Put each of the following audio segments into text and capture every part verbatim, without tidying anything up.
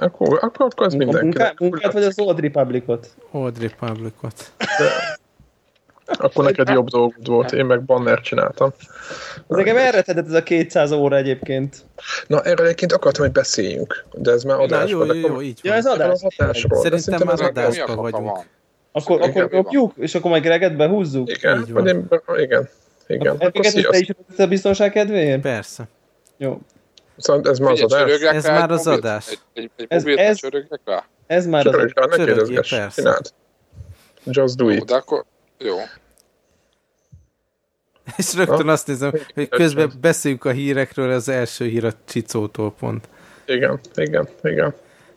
Akkor, akkor, akkor az mindenki. Munkát, munkát vagy az Old Republicot? Old Republicot. De, akkor neked jobb dolgod volt, én meg bannert csináltam. Az nekem erre tedett ez a kétszáz óra egyébként. Na erre egyébként akartam, hogy beszéljünk, de ez már adásban. Jó, jó, jó, így van. Ja, ez adás. Szerintem már adásban vagyunk. Akkor, akkor kapjuk, és akkor majd Greget behúzzuk? Igen, így van. Én, igen. igen. A akkor sziasztok. Te is a biztonság kedvéért? Persze. Jó. Szóval ez már az adás? Ez már az adás. Egy mobiltől csörögjek rá? Ez már az adás. Csörögjek rá, ne kérdezgess. Csináld. Just do it. Jó. És rögtön ha? Azt nézem, hogy közben beszéljünk a hírekről, az első hír a Csicótól pont. Igen, igen, igen.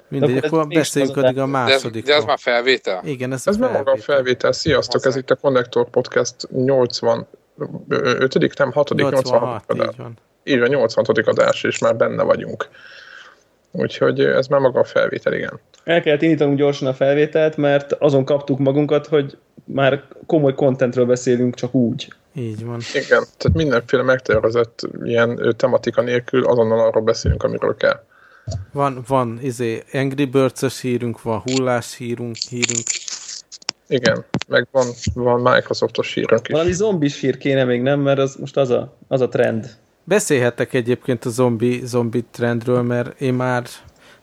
Mindegy, akkor beszéljünk addig a másodikról. De ez már felvétel? Igen, ez, ez már maga a felvétel. Sziasztok, ez itt a Connector Podcast nyolcvanötödik, nem hatodik, nyolcvanhatodik adás. Így van, nyolcvanhatodik adás, és már benne vagyunk. Úgyhogy ez már maga a felvétel, igen. El kellett indítanunk gyorsan a felvételt, mert azon kaptuk magunkat, hogy már komoly contentről beszélünk, csak úgy. Így van. Igen, tehát mindenféle megtervezett ilyen tematika nélkül azonnal arról beszélünk, amiről kell. Van, van, izé, Angry Birds-ös hírünk, van hullás hírunk, hírünk. Igen, meg van, van Microsoft-os hírünk is. Valami zombis hír kéne még, nem? Mert az, most az a, az a trend. Beszélhetek egyébként a zombi, zombi trendről, mert én már,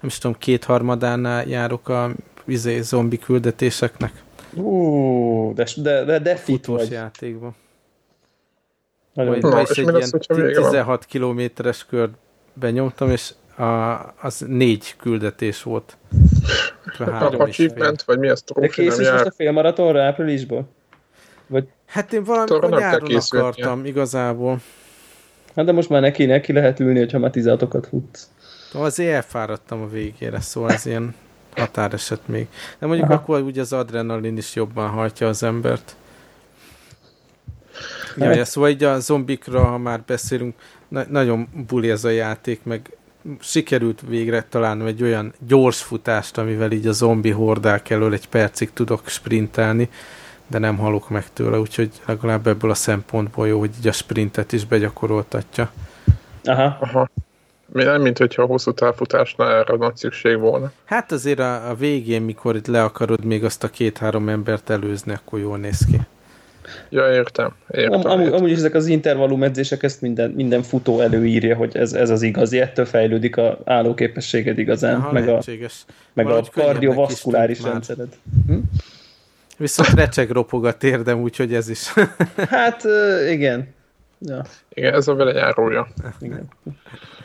nem is tudom, kétharmadánál járok a izé, zombi küldetéseknek. Ó, de, de, de fit vagy. Játékban. Vagy na, és egy ilyen tizenhat kilométeres kört benyomtam, és a, az négy küldetés volt. A achievement, vagy mi az trófi nem jár. De készülsz most a félmaratonra áprilisból? Vagy... Hát én valamikor nyáron akartam igazából. Hát de most már neki, neki lehet ülni, hogyha már tizenhatokat futsz. Azért elfáradtam a végére, szóval ez ilyen határeset még. De mondjuk aha. Akkor ugye az adrenalin is jobban hajtja az embert. Jaj, szóval így a zombikra, ha már beszélünk, na- nagyon buli ez a játék, meg sikerült végre találnom egy olyan gyors futást, amivel így a zombi hordák elől egy percig tudok sprintelni, de nem halok meg tőle, úgyhogy legalább ebből a szempontból jó, hogy így a sprintet is begyakoroltatja. Aha. Aha. Mi nem, mint hogyha a hosszú távfutásnál erre nagy szükség volna. Hát azért a, a végén, mikor itt le akarod még azt a két-három embert előzni, akkor jól néz ki. Ja, értem. értem, Am, értem. Amúgy is ezek az intervallum edzések, ezt minden, minden futó előírja, hogy ez, ez az igazi, ettől fejlődik a állóképességed igazán, aha, meg a, meg a kardiovaszkuláris rendszered. Hm? Viszont recseg ropog a térdem, úgyhogy ez is. Hát, igen. Ja. Igen, ez a vele járója. Igen.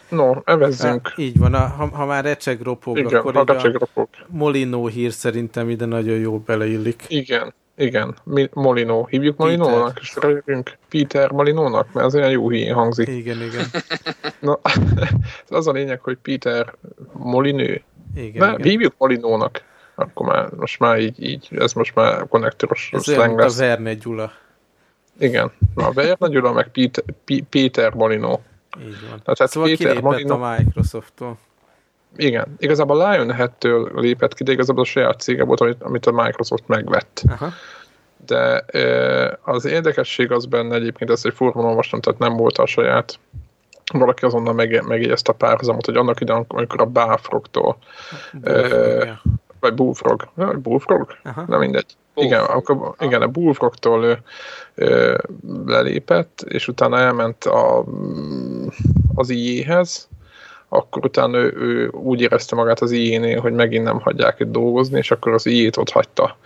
No, evezzünk. Hát, így van, a, ha, ha már recseg ropog, igen, akkor a, recseg ropog. A Molino hír szerintem ide nagyon jól beleillik. Igen. Igen, Molino. Hívjuk Molinónak, és rövünk Peter Molinónak, mert ez olyan jó híjén hangzik. Igen, igen. Na, az a lényeg, hogy Peter Molinő. Igen, na, igen. Hívjuk Molinónak. Akkor már, most már így, így, ez most már konnektoros szleng lesz. Ez a Verne Gyula. Igen, na, a Verne Gyula, meg Peter, P- Peter Molino. Így van. Na, tehát szóval Peter kilépett Molino... a Microsofttól. Igen, igazából a Lionhead-től lépett ki, de igazából a saját cége volt, amit, amit a Microsoft megvett. Aha. De az érdekesség az benne egyébként, ezt egy fórumon olvastam, tehát nem volt a saját. Valaki azonnal meg, megjegyezt a párhuzamot, hogy annak idején, amikor a Balfrogtól, Bullfrog, eh, vagy Bullfrog, Bullfrog? Nem mindegy. Igen, akkor, igen, a Bullfrogtól ő, ő, lelépett, és utána elment a, az i éhez, akkor utána ő, ő úgy érezte magát az i énél, hogy megint nem hagyják itt dolgozni, és akkor az i ét ott hagyta.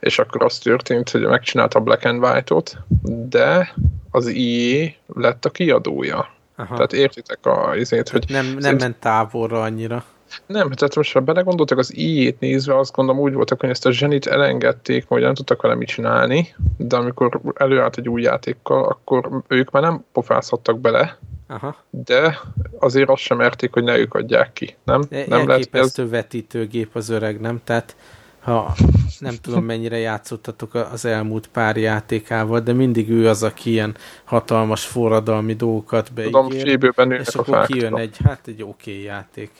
És akkor az történt, hogy megcsinálta a Black and White-ot, de az i é lett a kiadója. Aha. Tehát értitek a izét, hogy... Nem, nem szint... ment távolra annyira. Nem, tehát most ha belegondoltak az i ét nézve, azt gondolom úgy voltak, hogy ezt a zsenit elengedték, hogy nem tudtak vele mit csinálni, de amikor előállt egy új játékkal, akkor ők már nem pofázhattak bele, aha. De azért azt sem merték, hogy ne ők adják ki, nem? Nem elképesztő ez... vetítőgép az öreg, nem? Tehát ha nem tudom mennyire játszottatok az elmúlt pár játékával, de mindig ő az, aki ilyen hatalmas forradalmi dolgokat beígér, tudom, és akkor fáktól. Kijön egy, hát egy oké okay játék.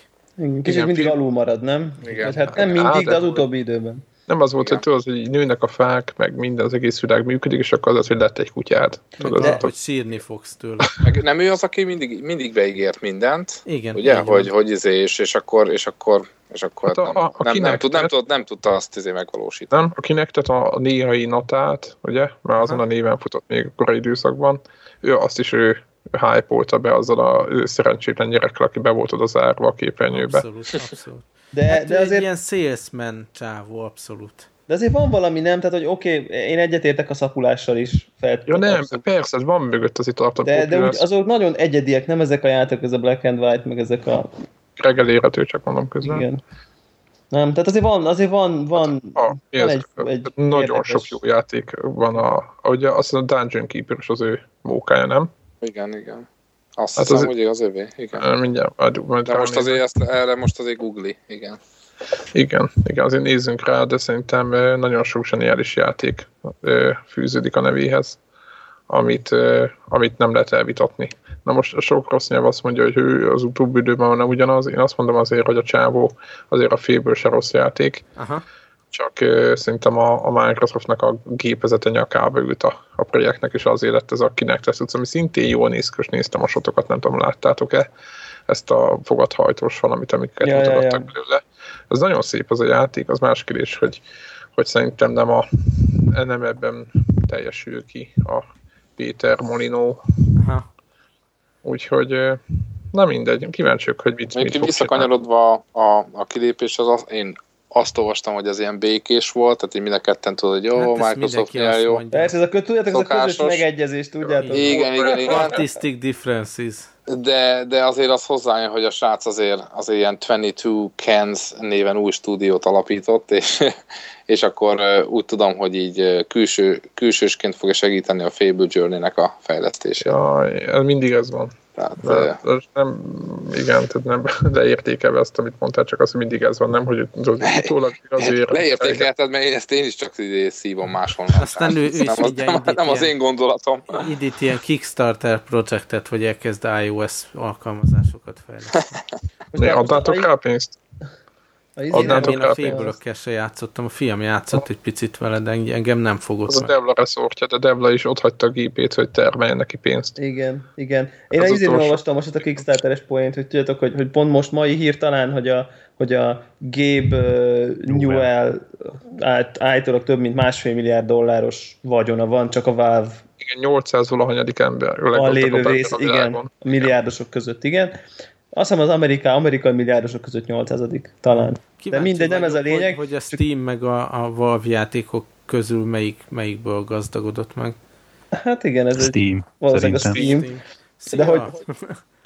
Kicsit mindig alul marad, nem? Igen. Hát nem mindig, de az utóbbi időben. Nem az volt, igen. Hogy tudod, hogy nőnek a fák, meg minden, az egész világ működik, és akkor az, hogy lett egy kutyád. Tudod, de, hogy sírni fogsz tőle. Meg nem ő az, aki mindig, mindig beígért mindent, igen, ugye, hogy, hogy izé, és, és akkor, és akkor, és akkor hát a, a, nem, nem, nem, tud, nem, tud, nem tudta azt izé megvalósítani. Nem, akinek, tehát a, a néhai Natát, ugye, mert azon a néven futott még a korai időszakban, ő azt is ő hype-olta be azzal a szerencsétlen gyerekkel, aki be volt oda zárva a képernyőbe. Abszolút, abszolút. De, hát de azért... ilyen salesman csávó, abszolút. De azért van valami, nem? Tehát, hogy oké, okay, én egyetértek a szapulással is. Fel, ja nem, abszolút. Persze, van mögött az itt tartott. De, de úgy, azok nagyon egyediek, nem ezek a játék, ez a Black and White, meg ezek a... Reggel érhető, csak mondom közben. Igen. Nem, tehát azért van, azért van, van, a, van egy, egy nagyon érdekes. Sok jó játék van a... Ugye azt hiszem a Dungeon Keeper is az ő mókája, nem? Igen, igen. Azt hát hiszem, az hogy az övé, igen. Mindjárt, majd, majd de most azért ezt, erre most azért Google-i, igen. Igen, igen, azért nézzünk rá, de szerintem nagyon sok zseniális játék fűződik a nevéhez, amit, amit nem lehet elvitatni. Na most a sok rossz nyelv azt mondja, hogy ő az utóbbi időben nem ugyanaz, én azt mondom azért, hogy a csávó azért a félből se rossz játék, aha. Csak szerintem a, a Microsoftnak a gépezete nyakába ült a, a projektnek, és azért lett ez a kinek tesz utca, ami szintén jól néz, és néztem a sotokat, nem tudom, láttátok-e ezt a fogadhajtós valamit, amiket ja, mutogattak ja, ja. belőle. Ez nagyon szép az a játék, az más kérdés, hogy, hogy szerintem nem, a, nem ebben teljesül ki a Péter Molinó. Aha. Úgyhogy na mindegy, kíváncsiak, hogy mit, mit fog visszakanyarodva a, a, a kilépés, az, az én azt olvastam, hogy ez ilyen békés volt, tehát így mind a ketten tudod, hogy jó, hát Microsoftnél jó. Persze, ez a, tudjátok, ez a közös megegyezés, tudjátok. Igen, igen, igen. Artistic differences. De, de azért az hozzájön, hogy a srác azért, azért ilyen huszonkettő Cans néven új stúdiót alapított, és, és akkor úgy tudom, hogy így külső, külsősként fogja segíteni a Fable Journey-nek a fejlesztését. Ja, mindig ez van. Tehát, de, nem, igen, tehát nem leértékelve azt, amit mondtál, csak az, hogy mindig ez van, nem, hogy utólag azért... Leértékelted, mert én ezt én is csak szívom máshol. Aztán ő, ő is nem, az, nem, nem az én gondolatom. Idít ilyen Kickstarter projektet, hogy elkezd iOS alkalmazásokat fejleszteni. Ne, adnátok rá pénzt? Adnátok én rá a Fable-ökkel se játszottam, a fiam játszott ha. Egy picit vele, de engem nem fogott. Az meg. A Devla reszortja, de Devla is ott hagyta a gépét, hogy termeljen neki pénzt. Igen, igen. Én az azért olvastam most a Kickstarteres poént, hogy tudjátok, hogy, hogy pont most mai hír talán, hogy a, hogy a Gabe uh, Newell állítólag több mint másfél milliárd dolláros vagyona van, csak a Valve. Igen, nyolcszáz valahanyadik ember. A lévő rész, a igen, a milliárdosok igen. között, igen. Azt hiszem az Amerika, amerikai milliárdosok között nyolcszázadik talán. Kíváncsi de mindegy, nem ez a lényeg. Hogy, hogy a Steam meg a, a Valve játékok közül melyik, melyikből gazdagodott meg? Hát igen, ez Steam, valószínűleg a Steam. Steam. Szia. De hogy,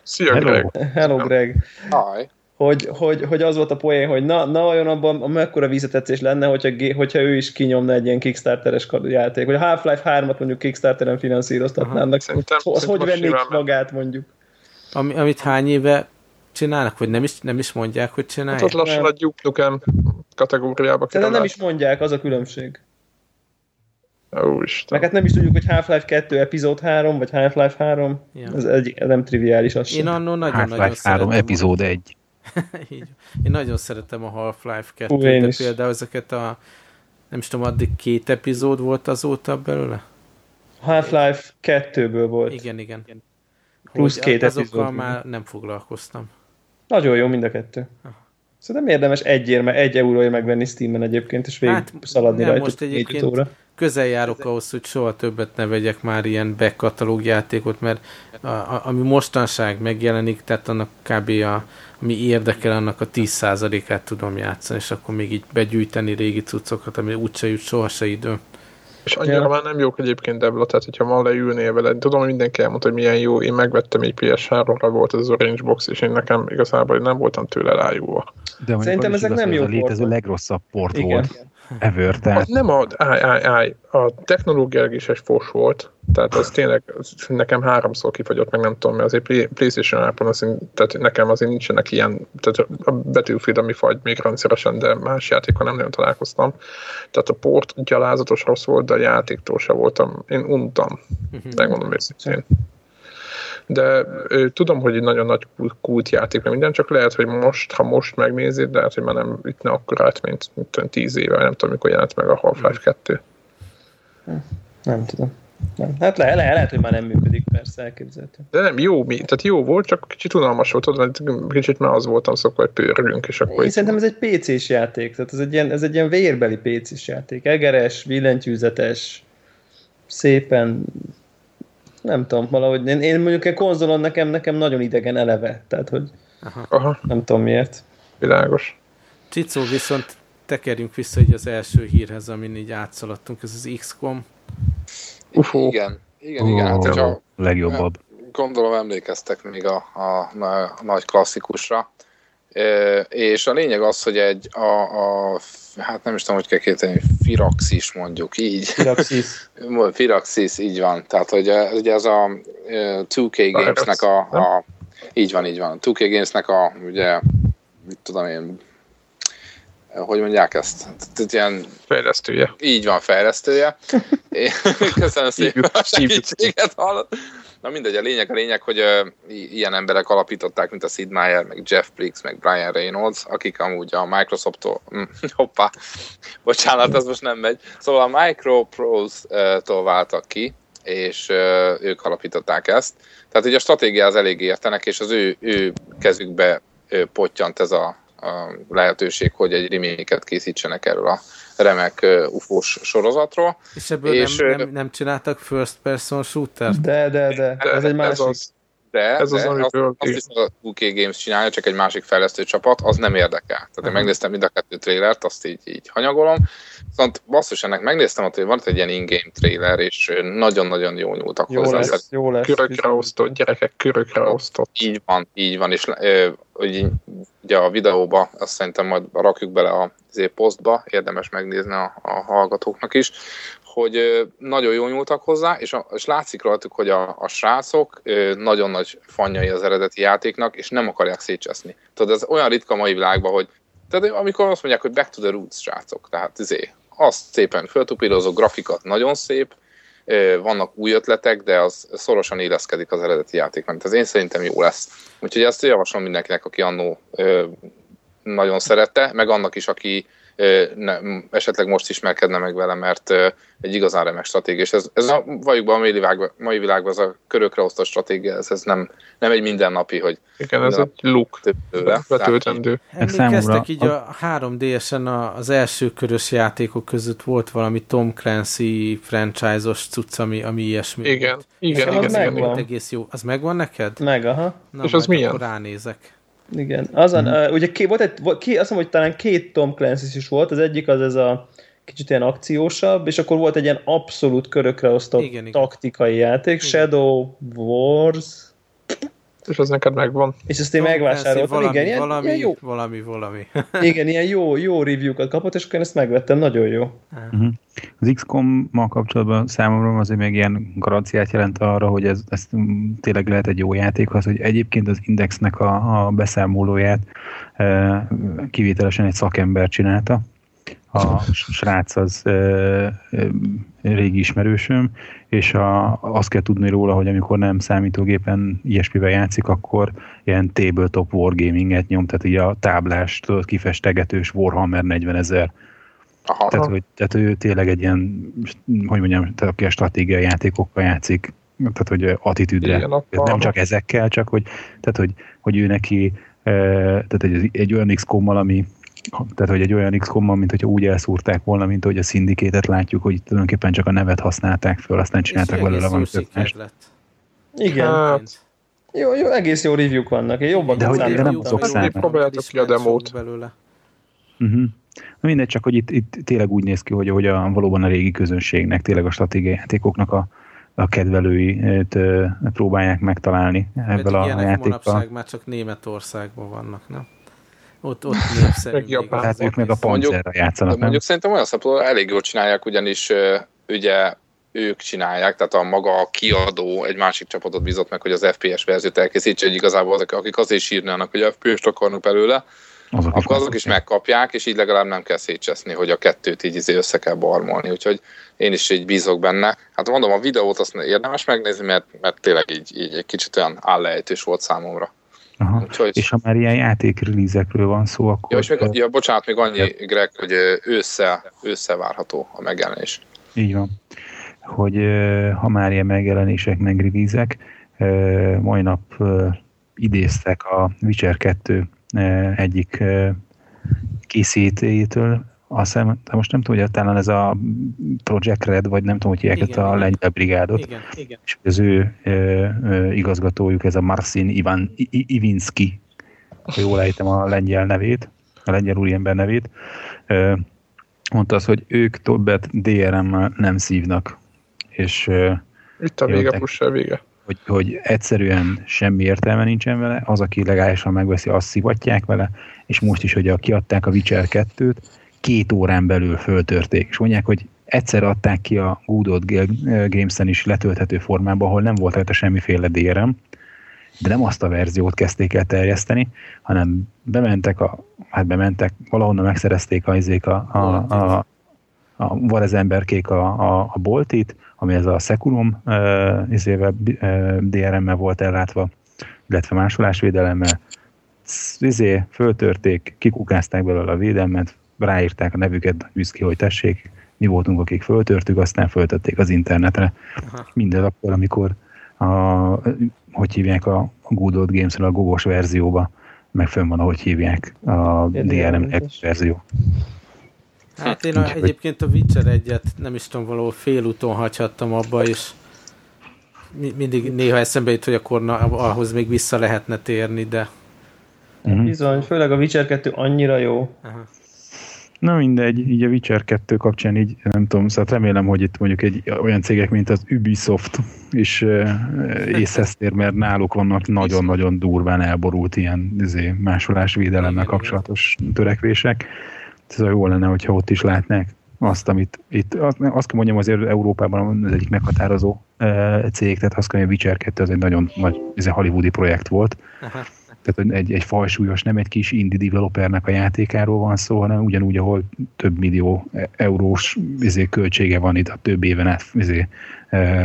Szia, Greg. Hello, Greg. Hi. Hogy, hogy, hogy az volt a poén, hogy na, na vajon abban mekkora vízetetszés lenne, hogyha, hogyha ő is kinyomna egy ilyen Kickstarteres játék. Hogy a Half-Life hármat mondjuk Kickstarteren finanszíroztatnának. Szerintem, az szerintem hogy vennék magát mondjuk? Ami, amit hány éve csinálnak, vagy nem is, nem is mondják, hogy csinálják? Hát ott lassan a Duke Nukem kategóriába kell. Tehát nem is mondják, az a különbség. Úristen. Meg hát nem is tudjuk, hogy Half-Life kettő epizód három, vagy Half-Life három. Ja. Ez, egy, ez nem triviális az. Én annól nagyon-nagyon szeretem. Half-Life három epizód egy. Én nagyon szeretem a Half-Life kettőt, de is. Például ezeket a nem is tudom, addig két epizód volt azóta belőle? Half-Life kettőből volt. Igen, igen. igen. Plusz hogy két azokkal epizód. Már nem foglalkoztam. Nagyon jó mind a kettő. Szerintem érdemes egy, ér, egy eurója megvenni Steamen egyébként, és végig hát, szaladni rajta. Most egyébként óra. Közel járok ez ahhoz, hogy soha többet ne vegyek már ilyen back-katalóg játékot, mert a, a, ami mostanság megjelenik, tehát annak kb. A, ami érdekel, annak a tíz százalékát tudom játszani, és akkor még így begyűjteni régi cuccokat, ami úgyse jut soha se időm. És annyira ja. már nem jók egyébként Debla, tehát hogyha ma leülnél veled, tudom, hogy mindenki elmondta, hogy milyen jó, én megvettem egy pé es háromra, volt ez az Orange Box, és én nekem igazából nem voltam tőle rájúva. De szerintem ezek igaz, nem jó port. Ez a legrosszabb port igen. volt. Ever, tehát... Nem, a, áj, áj, áj, a technológiailag is egy fos volt, tehát az tényleg nekem háromszor kifagyott, meg nem tudom, mert azért PlayStation Apple, tehát nekem azért nincsenek ilyen, tehát a Battlefield, ami fagy még rendszeresen, de más játékkal nem nagyon találkoztam. Tehát a port gyalázatos rossz volt, de a játéktól se voltam, én untam, megmondom őszintén. de ő, tudom, hogy egy nagyon nagy kultjáték, mert minden, csak lehet, hogy most, ha most megnézed, de lehet, hogy már nem ütne akkorát, mint, mint tíz éve, nem tudom, mikor jelent meg a Half-Life kettő. Nem, nem tudom. Nem. Hát le, le, lehet, hogy már nem működik, persze, elképzelhető. De nem, jó, mi, tehát jó volt, csak kicsit unalmas volt, mert kicsit már az voltam szokva, hogy pörgünk, és akkor... Én szerintem ez egy pé cés játék, tehát ez egy ilyen, ez egy ilyen vérbeli pé cés játék, egeres, billentyűzetes, szépen, nem tudom, valahogy, én, én mondjuk a konzolon nekem, nekem nagyon idegen eleve, tehát hogy aha. Nem tudom miért. Világos. Csicó, viszont tekerjünk vissza így az első hírhez, amin így átszaladtunk, ez az iksz kom. Ufó. Igen, igen, igen. Hát, hogyha legjobbabb. Gondolom emlékeztek még a, a, a nagy klasszikusra. E, és a lényeg az, hogy egy a, a hát nem is tudom, hogy kell kéteni, Firaxis mondjuk így. Firaxis. Firaxis, így van. Tehát, hogy ugye ez a two K Games-nek a, a... Így van, így van. A two K Games-nek a, ugye, mit tudom én, hogy mondják ezt? Tehát ilyen... Fejlesztője. Így van, fejlesztője. Köszönöm szépen a segítséget. Na mindegy, a lényeg, a lényeg, hogy ö, ilyen emberek alapították, mint a Sid Meier, meg Jeff Briggs, meg Brian Reynolds, akik amúgy a Microsoft-tól... Hoppá, bocsánat, ez most nem megy. Szóval a Microprose-tól váltak ki, és ö, ők alapították ezt. Tehát ugye a stratégiához elég értenek, és az ő, ő kezükbe ő pottyant ez a a lehetőség, hogy egy remake-et készítsenek erről a remek ufós sorozatról. És ebből és nem, nem, nem csináltak first person shootert? De, de, de. de ez egy másik. Az, de, ez de, az, de, az, azt hiszem, a two K Games csinálja, csak egy másik fejlesztő csapat, az nem érdekel. Tehát uh-huh. Én megnéztem mind a kettő trailert, azt így, így hanyagolom. Viszont basszus, ennek megnéztem, hogy van egy ilyen in-game trailer, és nagyon-nagyon jó nyúltak jó hozzá. Lesz, jó lesz. Körökre osztott, gyerekek, körökre osztott. Így van, így van, és ö, ugye, ugye a videóba, azt szerintem majd rakjuk bele az posztba, érdemes megnézni a, a hallgatóknak is, hogy ö, nagyon jól nyúltak hozzá, és, a, és látszik rajtuk, hogy a, a srácok ö, nagyon nagy fannyai az eredeti játéknak, és nem akarják szétcseszni. Tudod, ez olyan ritka mai világban, hogy tehát, amikor azt mondják, hogy back to the roots, srácok, tehát izé, azt szépen föltupírozó, grafikat nagyon szép, vannak új ötletek, de az szorosan illeszkedik az eredeti játékban. Tehát én szerintem jó lesz. Úgyhogy ezt javaslom mindenkinek, aki annó nagyon szerette, meg annak is, aki nem, esetleg most ismerkedne meg vele, mert egy igazán remek stratégia. És ez, ez a, valójában a mai világban, mai világban ez a körökre osztott stratégia, ez, ez nem, nem egy mindennapi, hogy... Igen, ez egy luk. Betöltendő. Emlékeztek így a három dé-esen az első körös játékok között volt valami Tom Clancy franchise-os cucc, ami, ami ilyesmi. Igen, igen, igen. Az, igen, igen. Egész jó. Az megvan neked? Meg, aha. Na, és az milyen? Akkor ránézek. Igen, azon, hmm. uh, ugye ki, volt egy, ki, azt mondom, hogy talán két Tom Clancy is volt, az egyik az ez a kicsit ilyen akciósabb, és akkor volt egy ilyen abszolút körökre osztott igen, taktikai igen. játék, igen. Shadow Wars. És az neked megvan. És ezt én megvásároltam, valami, igen, ilyen, valami, ilyen jó. Valami, valami. Igen, ilyen jó, jó review-kat kapott, és akkor ezt megvettem, nagyon jó. Uh-huh. Az iksz kom-mal kapcsolatban számomra azért még ilyen garanciát jelent arra, hogy ez, ez tényleg lehet egy jó játék, az, hogy egyébként az Indexnek a, a beszámolóját e, kivételesen egy szakember csinálta. A srác az e, e, régi ismerősöm, és a, azt kell tudni róla, hogy amikor nem számítógépen ilyesmivel játszik, akkor ilyen tabletop wargaminget nyom, tehát így a táblás, tudod, kifestegetős Warhammer negyvenezer. Tehát, hogy, tehát ő tényleg egy ilyen, hogy mondjam, tehát aki a stratégiai játékokkal játszik, tehát hogy attitűdre. Igen, nem csak ezekkel, csak hogy, tehát, hogy, hogy ő neki, e, tehát egy, egy olyan iksz kom-mal, ami tehát, hogy egy olyan iksz kom-ban, mint hogyha úgy elszúrták volna, mint hogy a Syndicate-et látjuk, hogy tulajdonképpen csak a nevet használták föl, aztán csinálták belőle valami több más. Igen. Hát... Jó, jó, egész jó review-k vannak. Én jobban de, hogy, de nem azok számít. Próbáljátok ki a demót. Uh-huh. Na mindegy, csak hogy itt, itt tényleg úgy néz ki, hogy, hogy a, valóban a régi közönségnek, tényleg a stratégiai játékoknak a, a kedvelőit e, próbálják megtalálni ebből a játékkal. Manapság már csak Németországban vannak, nem? Ott, ott népszerű. Hát ők meg a Panzerra játszanak. Mondjuk szerintem olyan szapról elég jól csinálják, ugyanis ugye ők csinálják, tehát a maga a kiadó egy másik csapatot bízott meg, hogy az ef pé es verziót elkészítse, hogy igazából azok, akik azért sírnának, hogy ef pé es-t akarnak belőle, azok akkor is azok is megkapják, és így legalább nem kell szétcseszni, hogy a kettőt így össze kell barmolni, úgyhogy én is így bízok benne. Hát mondom, a videót azt érdemes megnézni, mert, mert tényleg így, így egy kicsit olyan állejtős volt számomra. Aha. Úgyhogy... És ha már ilyen játékrelease-ekről van szó, akkor... Ja, és még, ja, bocsánat, még annyi, Greg, hogy ősszel, ősszel várható a megjelenés. Így van. Hogy ha már ilyen megjelenések, meg release-ek, mai nap idéztek a Witcher kettő egyik készítőjétől. Azt hiszem, most nem tudom, hogy talán ez a Project Red, vagy nem tudom, hogy hívják a lengyel brigádot. Igen, igen. És az ő ö, ö, igazgatójuk, ez a Marcin Ivan Iwinski, ha jól ejtem a lengyel nevét, a lengyel úriember nevét, ö, mondta azt, hogy ők többet dé er em-mel nem szívnak. És, ö, itt a vége, plusz a vége. Hogy, hogy egyszerűen semmi értelme nincsen vele, az, aki legálisan megveszi, azt szivatják vele, és most is, hogy a, kiadták a Witcher kettőt, két órán belül föltörték, és mondják, hogy egyszer adták ki a Good Games-en is letölthető formában, ahol nem volt rajta semmiféle dé er em, de nem azt a verziót kezdték el terjeszteni, hanem bementek, a, hát bementek, valahonnan megszerezték a, a, a, a, a varezemberkék a, a, a boltit, ami ez a Securum izével, dé er em-mel volt ellátva, illetve másolásvédelemmel, izé, föltörték, kikukázták belőle a védelmet, ráírták a nevüket, büszki, hogy tessék, mi voltunk, akik föltörtük, aztán föltötték az internetre. Aha. Mindez akkor, amikor a, hogy hívják a Good Old Games-ről a gogos verzióba, meg fönn van, ahogy hívják a dé er em verzió. Hát én a, egyébként a Witcher egyet nem is tudom, valahol félúton hagyhattam abba, és mindig néha eszembe jut, hogy akkor na, ahhoz még vissza lehetne térni, de... Mm-hmm. Bizony, főleg a Witcher kettő annyira jó. Aha. Na mindegy, így a Witcher kettő kapcsán így, nem tudom, szóval remélem, hogy itt mondjuk egy olyan cégek, mint az Ubisoft is észhez tér, mert náluk vannak nagyon-nagyon durván elborult ilyen izé, másolásvédelemmel kapcsolatos törekvések. Szóval jó lenne, hogyha ott is látnák azt, amit itt, azt, azt kell mondjam, azért Európában az egyik meghatározó cég, tehát azt kell, hogy a Witcher kettő az egy nagyon nagy izé, hollywoodi projekt volt. Aha. Tehát egy, egy fajsúlyos, nem egy kis indie developernek a játékáról van szó, hanem ugyanúgy, ahol több millió eurós izé, költsége van itt a több éven át izé,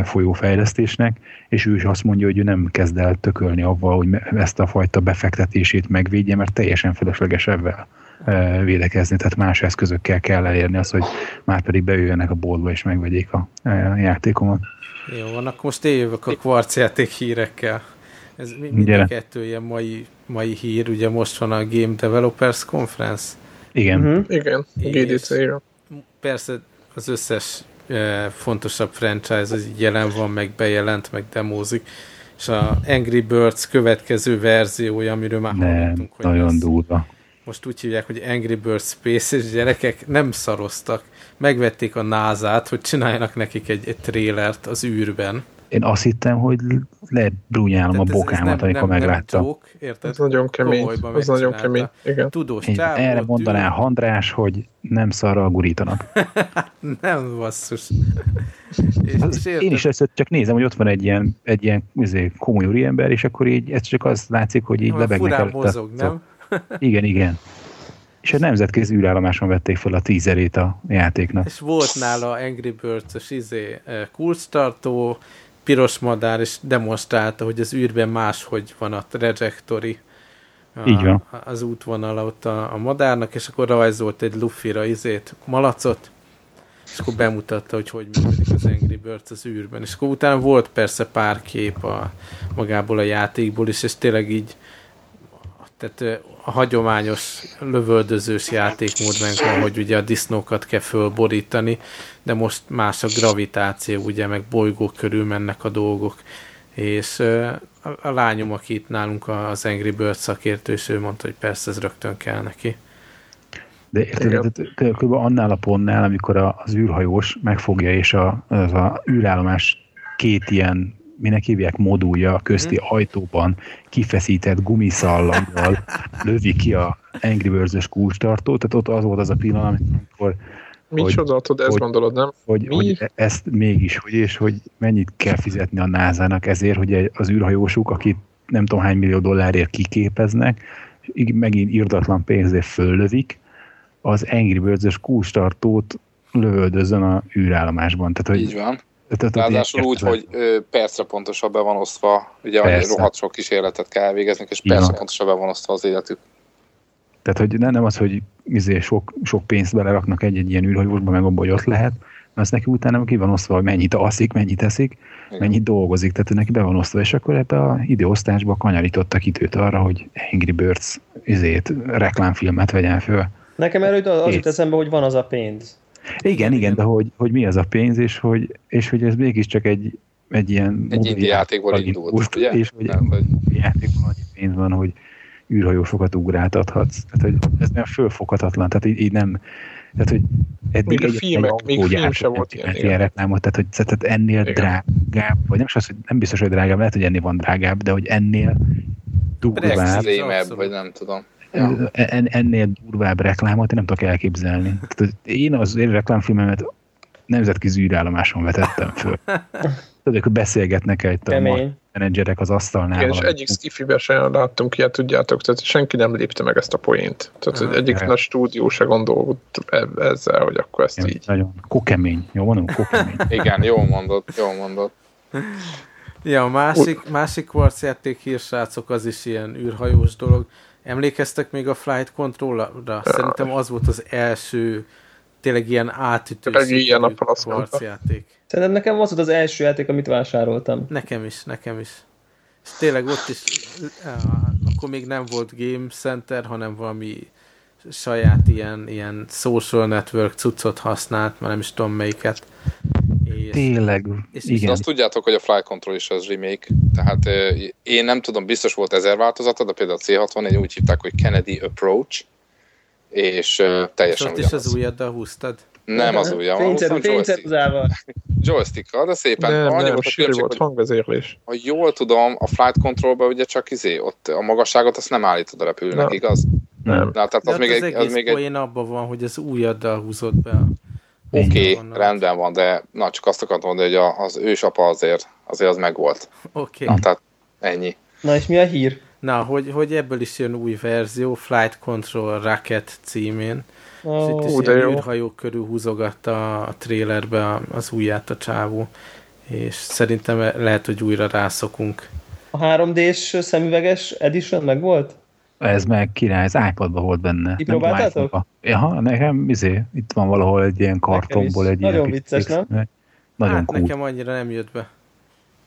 folyó fejlesztésnek, és ő is azt mondja, hogy ő nem kezd el tökölni avval, hogy ezt a fajta befektetését megvédje, mert teljesen felesleges ebben védekezni, tehát más eszközökkel kell elérni azt, hogy már pedig bejöjjenek a boltba és megvegyék a játékomat. Jó, van, akkor most éljövök a kvarcjáték hírekkel. Ez mind a kettő ilyen mai, mai hír, ugye most van a Game Developers Conference. Igen. Uh-huh. Igen, gé dé cé-re. Persze az összes eh, fontosabb franchise az jelen van, meg bejelent, meg demózik. És a Angry Birds következő verziója, amiről már hallottunk, hogy nagyon durva. Most úgy hívják, hogy Angry Birds Space, és gyerekek nem szaroztak. Megvették a názát, hogy csináljanak nekik egy, egy trélert az űrben. Én azt hittem, hogy lebrúnyálom a bokámat, ez nem, amikor nem, megláttam. Nem csók, érted? Ez nagyon kemény. Ez nagyon kemény. Igen. Tudós csávó. Erre mondaná Handrás, hogy nem szarral gurítanak. Nem, basszus. Az, és én is ezt csak nézem, hogy ott van egy ilyen, egy ilyen izé, komoly úriember, és akkor így ez csak az látszik, hogy így lebegnek előtt. Furán mozog, nem? Igen, igen. És a nemzetközi űrállomáson vették fel a tízerét a játéknak. És volt nála Angry Birds-ös izé, kulcstartó, piros madár, és demonstrálta, hogy az űrben máshogy van a trajectory, a, az útvonala ott a, a madárnak, és akkor rajzolt egy lufira izét, malacot, és akkor bemutatta, hogy hogy működik az Angry Birds az űrben. És akkor utána volt persze pár kép a, magából a játékból is, és tényleg így tehát a hagyományos lövöldözős játékmódban van, hogy ugye a disznókat kell fölborítani, de most más a gravitáció, ugye, meg bolygók körül mennek a dolgok. És a lányom, aki itt nálunk az Angry Birds szakértő, és ő mondta, hogy persze ez rögtön kell neki. De érted, kb. Annál a pontnál, amikor az űrhajós megfogja, és a, az a űrállomás két ilyen minek hívják modulja közti hmm. ajtóban kifeszített gumiszallammal lövi ki a Angry Birds-ös kulcstartót, tehát ott az volt az a pillanat, amikor... Micsoda, tudod, ezt gondolod, nem? Hogy, hogy ezt mégis, hogy és hogy mennyit kell fizetni a nászának ezért, hogy az űrhajósuk, akit nem tudom hány millió dollárért kiképeznek, megint irdatlan pénzért föllövik, az Angry Birds-ös kulcstartót lövöldözzön a űrállomásban. Tehát, hogy, így van. Tehát, ráadásul úgy, hogy ö, percre pontosan be van osztva, ugye persze. Rohadt sok kísérletet kell végezni, és percre ja. pontosan be van osztva az életük. Tehát hogy nem az, hogy izé sok, sok pénzt beleraknak egy-egy ilyen űrhajósba, meg abban, hogy ott lehet, mert neki utána ki van osztva, hogy mennyit alszik, mennyit eszik, igen. mennyit dolgozik, tehát neki be van osztva, és akkor ebbe a időosztásba kanyarítottak időt arra, hogy Angry Birds izét, reklámfilmet vegyen föl. Nekem előtt az jut eszembe, hogy van az a pénz. Igen, igen, de hogy, hogy mi az a pénz, és hogy, és hogy ez mégiscsak egy, egy ilyen... Egy indi játékból indult, búst, ugye? És hogy nem, vagy... játékban annyi pénz van, hogy űrhajósokat ugráltathatsz. Tehát, hogy ez nem fölfoghatatlan, tehát így, így nem... Tehát, hogy eddig egy, filmek, egy autógyár sem volt ilyen, ilyen reklámot, tehát, hogy, tehát ennél igen. drágább, vagy nem, az, hogy nem biztos, hogy drágább, lehet, hogy ennél van drágább, de hogy ennél durvább... Extrémebb, vagy nem tudom. Ja. En, ennél durvább reklámot én nem tudok elképzelni. Tehát én az én reklámfilmemet nemzetközi űrállomáson vetettem föl. Tudod, hogy beszélgetnek egy menedzserek az asztalnál. Igen, és egyik skifiben sem láttunk ilyet, tudjátok, tehát senki nem lépte meg ezt a poént. Tehát ah, egyik nagy stúdió se gondolt ezzel, hogy akkor ezt igen, így... Nagyon kokemény, jó mondom, kokemény. Igen, jól mondod, jól mondod. Ja, a másik, másik kvarcjáték hírsrácok, az is ilyen űrhajós dolog. Emlékeztek még a Flight Control-ra? Szerintem az volt az első tényleg ilyen átütő kvarcjáték. Szerintem nekem az volt az első játék, amit vásároltam. Nekem is, nekem is. És tényleg ott is, akkor még nem volt Game Center, hanem valami saját ilyen, ilyen social network cuccot használt, már nem is tudom melyiket. És, tényleg, és igen. És azt tudjátok, hogy a Flight Control is az remake, tehát euh, én nem tudom, biztos volt ezer változata, de például a C hatvanegy úgy hívták, hogy Kennedy Approach, és euh, teljesen ugyanaz. És az ujjaddal húztad? Nem az ujjam, húztam joystick-kal. Joystick-kal, de szépen. Nem, nem, sűrű volt, hangvezérlés. Ha jól tudom, a Flight Control-ban ugye csak izé, ott a magasságot azt nem állítod a repülőnek, igaz? Nem. Na, tehát az, az még az egy, az egész poén egy... abban van, hogy az ujjaddal húzod be. Oké, okay, rendben van, de na, csak azt akartam mondani, hogy az ősapa azért, azért az megvolt. Oké. Okay. Na, tehát ennyi. Na, és mi a hír? Na, hogy, hogy ebből is jön új verzió, Flight Control Rocket címén. Oh, és itt is ilyen űrhajók körül húzogatta a trailerbe az ujját a csávó. És szerintem lehet, hogy újra rászokunk. A három dés szemüveges edition megvolt? Ez meg király, ez iPadban volt benne. Kipróbáltátok? Jaha, nekem izé, itt van valahol egy ilyen kartonból egy nagyon ilyen... Vicces, kicsit, nem? Nagyon hát cool. Nekem annyira nem jött be.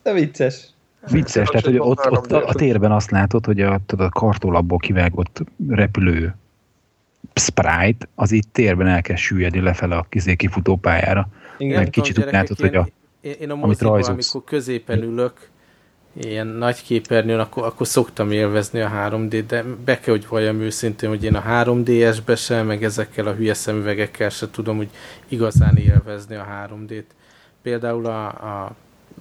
De vicces. Vicces, hát, tehát hogy ott, ott a, a térben azt látod, hogy a, a kartólapból kivágott repülő sprite, az itt térben elkezd süllyedni lefele a kizé kifutó pályára. Igen, meg kicsit úgy látod, én, hogy a... Én a moziban, amikor középen ülök, ilyen nagy képernyőn, akkor, akkor szoktam élvezni a három dét, de be kell, hogy valljam őszintén, hogy én a három dé es-be sem, meg ezekkel a hülye szemüvegekkel sem tudom, hogy igazán élvezni a három dét. Például a, a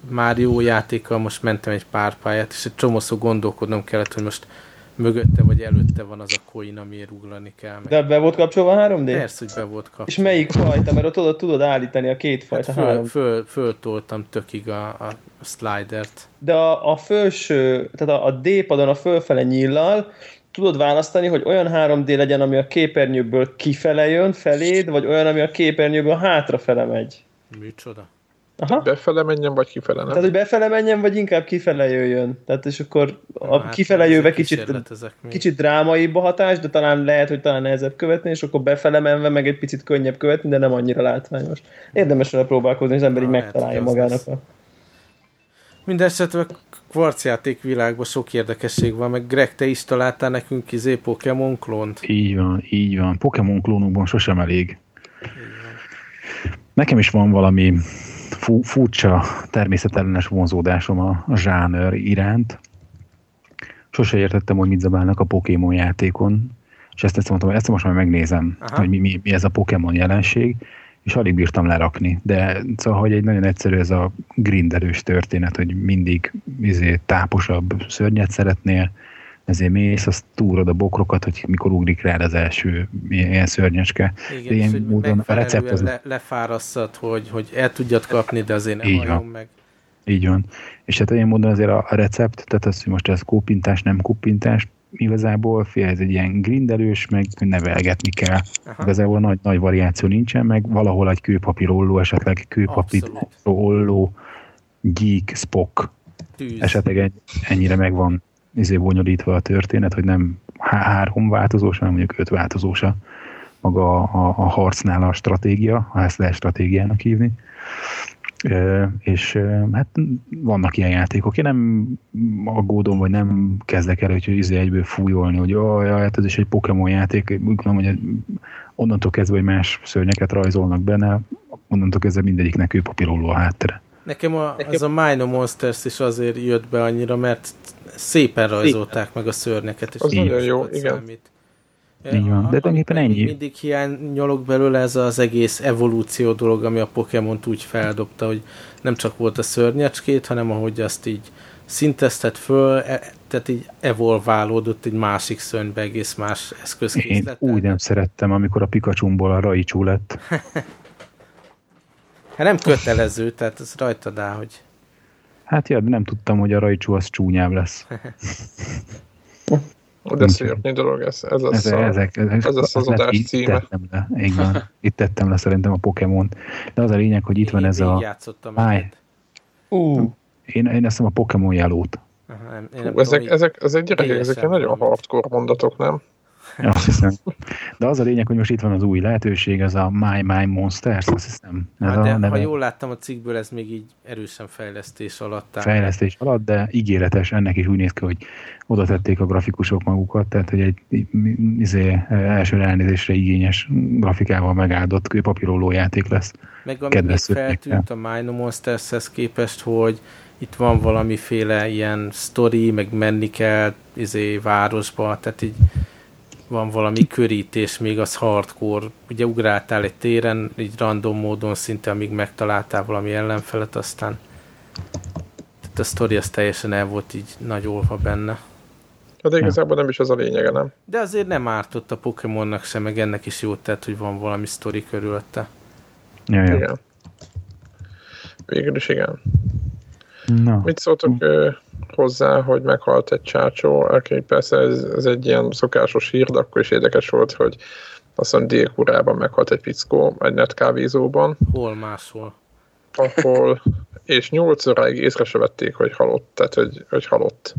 Mario játékkal most mentem egy pár pályát, és egy csomószor gondolkodnom kellett, hogy most mögötte vagy előtte van az a coin, amiért ugrani kell. Meg. De be volt kapcsolva a három dé? Persze, hogy be volt kapcsolva. És melyik fajta? Mert ott tudod állítani a két fajta. Hát föl, föl, föltoltam tökig a, a slidert. De a, a felső, tehát a, a D-padon a fölfele nyíllal tudod választani, hogy olyan három dé legyen, ami a képernyőből kifele jön, feléd, vagy olyan, ami a képernyőből hátrafele megy. Micsoda? Aha. Befele menjen, vagy kifele, nem? Tehát, hogy befele menjen, vagy inkább kifele jöjjön. Tehát, és akkor a hát, kifele jövve kicsit, kicsit drámaibb a hatás, de talán lehet, hogy talán nehezebb követni, és akkor befele menve meg egy picit könnyebb követni, de nem annyira látványos. Érdemes vele próbálkozni, és az ember így megtalálja magának. A... Mindenesetre kvarcjáték világban sok érdekesség van, meg Greg, te is találtál nekünk izé Pokémon klónt. Így van, így van. Pokémon klónokban sosem elég. Nekem is van valami Fú, furcsa természetellenes vonzódásom a, a zsáner iránt. Sose értettem, hogy mit zabálnak a Pokémon játékon, és ezt mondtam, hogy ezt most már megnézem, aha, hogy mi, mi, mi ez a Pokémon jelenség, és alig bírtam lerakni. De szóval, hogy egy nagyon egyszerű ez a grindelős történet, hogy mindig izé, táposabb szörnyet szeretnél, ezért mész, azt túrod a bokrokat, hogy mikor ugrik rá az első ilyen szörnyecske. Igen, és hogy megfelelően az... le, lefárasztad, hogy, hogy el tudjad kapni, de azért nem hallom meg. Így van. És hát én mondom azért a, a recept, tehát az, hogy most ez kópintás, nem kópintás, igazából fél, ez egy ilyen grindelős, meg nevelgetni kell. Aha. Igazából nagy, nagy variáció nincsen, meg valahol egy kőpapírolló, esetleg kőpapírolló, gyík, spok. Tűz. Esetleg ennyire megvan izé bonyolítva a történet, hogy nem három változós, hanem mondjuk öt változósa maga a, a harcnál a stratégia, ha ezt lehet stratégiának hívni. Ö, és hát vannak ilyen játékok. Én nem aggódom, vagy nem kezdek el, hogy izé egyből fújolni, hogy oh, ja, hát ez is egy Pokémon játék, mondom, hogy onnantól kezdve, hogy más szörnyeket rajzolnak benne, onnantól kezdve mindegyiknek ő papíroló a háttere. Nekem a, az a My Mind Monsters is azért jött be annyira, mert szépen rajzolták szépen meg a szörnyeket. És az nagyon jó, igen. Számít. Igen, de tulajdonképpen ennyi. Mindig hiányolok belőle ez az egész evolúció dolog, ami a Pokémont úgy feldobta, hogy nem csak volt a szörnyecskét, hanem ahogy azt így szinteztet föl, tehát így evolválódott egy másik szörnybe, egész más eszközkészlet. Én úgy nem szerettem, amikor a Pikachu-ból a Raichu lett. Hát nem kötelező, tehát ez rajtad áll, hogy... Hát ja, de nem tudtam, hogy a Raichu az csúnyább lesz. Oda szörnyű dolog, ez, ez lesz ez, a, ezek, ezek, ez az adás címe. Igen, itt tettem le szerintem a Pokémont. De az a lényeg, hogy itt én van ez a... Máj. Uh. Én, én eszem a Pokémon jelót. Aha, nem, nem Hú, ezek, ezek, ezek, gyerekek, ezek nagyon hardcore mondatok, nem? Azt hiszem. De az a lényeg, hogy most itt van az új lehetőség, ez a My My Monsters, azt hiszem. Ez ha, de, ha jól láttam a cikkből, ez még így erősen fejlesztés alatt áll. Fejlesztés alatt, de ígéretes, ennek is úgy néz ki, hogy oda tették a grafikusok magukat, tehát hogy egy, egy, egy, egy első elnézésre igényes grafikával megáldott kőpapíroló játék lesz. Meg ami feltűnt a My No Monstershez képest, hogy itt van valamiféle ilyen sztori, meg menni kell izé, városba, tehát így van valami körítés, még az hardcore. Ugye ugráltál egy téren, így random módon szinte, amíg megtaláltál valami ellenfelet, aztán tehát a sztori az teljesen el volt így nagy olva benne. Hát igazából nem is az a lényege, nem? De azért nem ártott a Pokémonnak sem, meg ennek is jót tett, hogy van valami sztori körülötte. Ja, ja. Igen. Végül is igen. No. Mit szóltok uh, hozzá, hogy meghalt egy csácsó, aki persze ez, ez egy ilyen szokásos hír, de akkor is érdekes volt, hogy azt hiszem Dél-Koreában meghalt egy fickó egy netkávézóban. Hol máshol? Ahol, és nyolc óráig észre se vették, hogy halott, tehát hogy, hogy halott.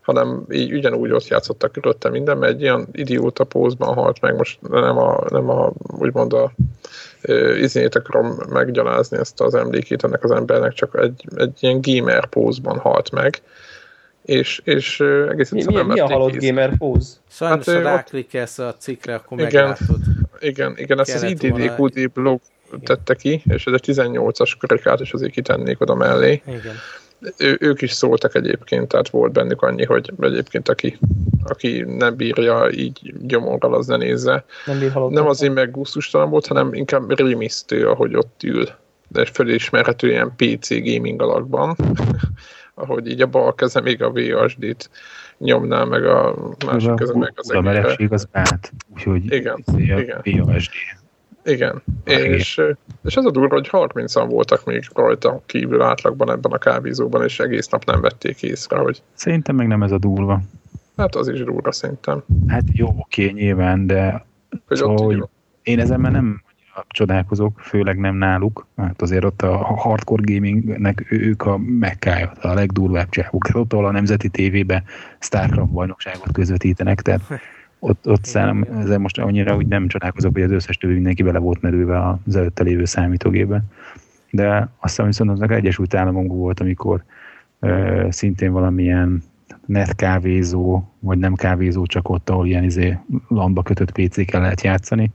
Hanem így ugyanúgy ott játszottak körülötte minden, mert egy ilyen idióta pózban halt meg, most nem a, nem a úgymond a izényét akarom meggyalázni ezt az emlékét ennek az embernek, csak egy, egy ilyen gamer pózban halt meg, és, és egész egyszerűen mi, mi a halott kész gamer póz? Sajnos, hát, ha ráklikkelsz a cikkre, akkor igen, meglátod. Igen, igen, ezt az I D D Q D blog tette ki, és ez a tizennyolcas karikát, és azért kitennék oda mellé. Igen. Ő, ők is szóltak egyébként, tehát volt bennük annyi, hogy egyébként aki, aki nem bírja így gyomorral, az ne nézze. Nem, nem azért meg gusztustalan volt, hanem inkább rémisztő, ahogy ott ül. De fölismerhető ilyen pé cé gaming alakban, ahogy így a bal keze még a vé es dét nyomná, meg a másik keze meg az egérre. A merekség az át, úgyhogy igen, vé es dé. Igen, és, és ez a durva, hogy harmincan voltak még rajta kívül átlagban ebben a kávézóban, és egész nap nem vették észre, hogy... Szerintem meg nem ez a durva. Hát az is durva, szerintem. Hát jó, oké, nyilván, de hogy szóval, én ezen már nem csodálkozok, főleg nem náluk, hát azért ott a hardcore gamingnek ők a mekkája, a legdurvább csávuk. Ott, ahol a nemzeti tévébe Starcraft bajnokságot közvetítenek, tehát... Ott, ott szállom, ezzel most annyira úgy nem csodálkozok, hogy az összes többi mindenki bele volt merülve az előtte lévő számítógépben. De aztán viszont aznak Egyesült Államokban volt, amikor ö, szintén valamilyen net kávézó, vagy nem kávézó, csak ott, ahol ilyen izé landba kötött pé cé-kel lehet játszani.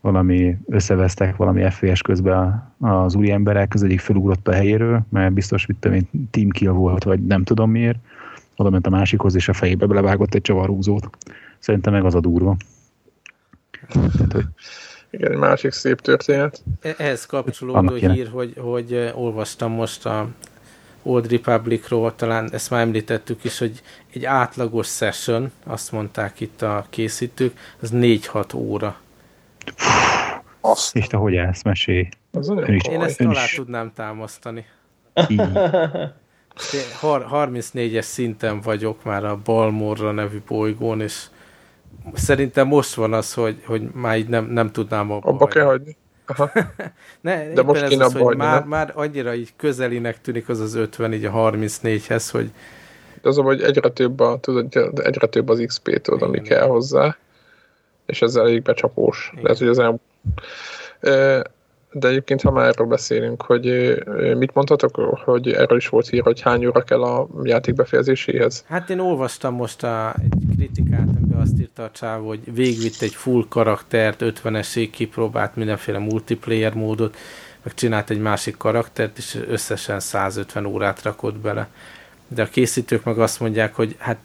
Valami összevesztek, valami ef pé es közben az úri emberek, az egyik felugrott a helyéről, mert biztos, hogy team kill volt, vagy nem tudom miért. Oda ment a másikhoz, és a fejébe belevágott egy csavarhúzót. Szerintem meg az a durva. Tehát, hogy... Igen, egy másik szép történet. Ehhez kapcsolódó hír, hogy, hogy olvastam most a Old Republicról, talán ezt már említettük is, hogy egy átlagos session, azt mondták itt a készítők, az négy-hat óra. Azt. És te hogy állsz? Mesélj. Én ezt alá tudnám támasztani. Így. harmincnégyes szinten vagyok már a Balmorra nevű bolygón, és szerintem most van az, hogy, hogy már így nem, nem tudnám abba, abba kell hagyni. Aha. ne, de most kéne az, abba hagyni, már, már annyira így közelinek tűnik az az ötven így a harmincnégyhez, hogy... De az, hogy egyre több, a, tudod, egyre több az iksz pé-től, ami kell hozzá, és ezzel elég becsapós. Igen. Lehet, hogy az el... De egyébként, ha már erről beszélünk, hogy mit mondhatok, hogy erről is volt hír, hogy hány óra kell a játék befejezéséhez? Hát én olvastam most a, egy kritikát, amiben azt írta a csáv, hogy végvitt egy full karaktert, ötvenesig kipróbált mindenféle multiplayer módot, meg csinált egy másik karaktert, és összesen száz ötven órát rakott bele. De a készítők meg azt mondják, hogy hát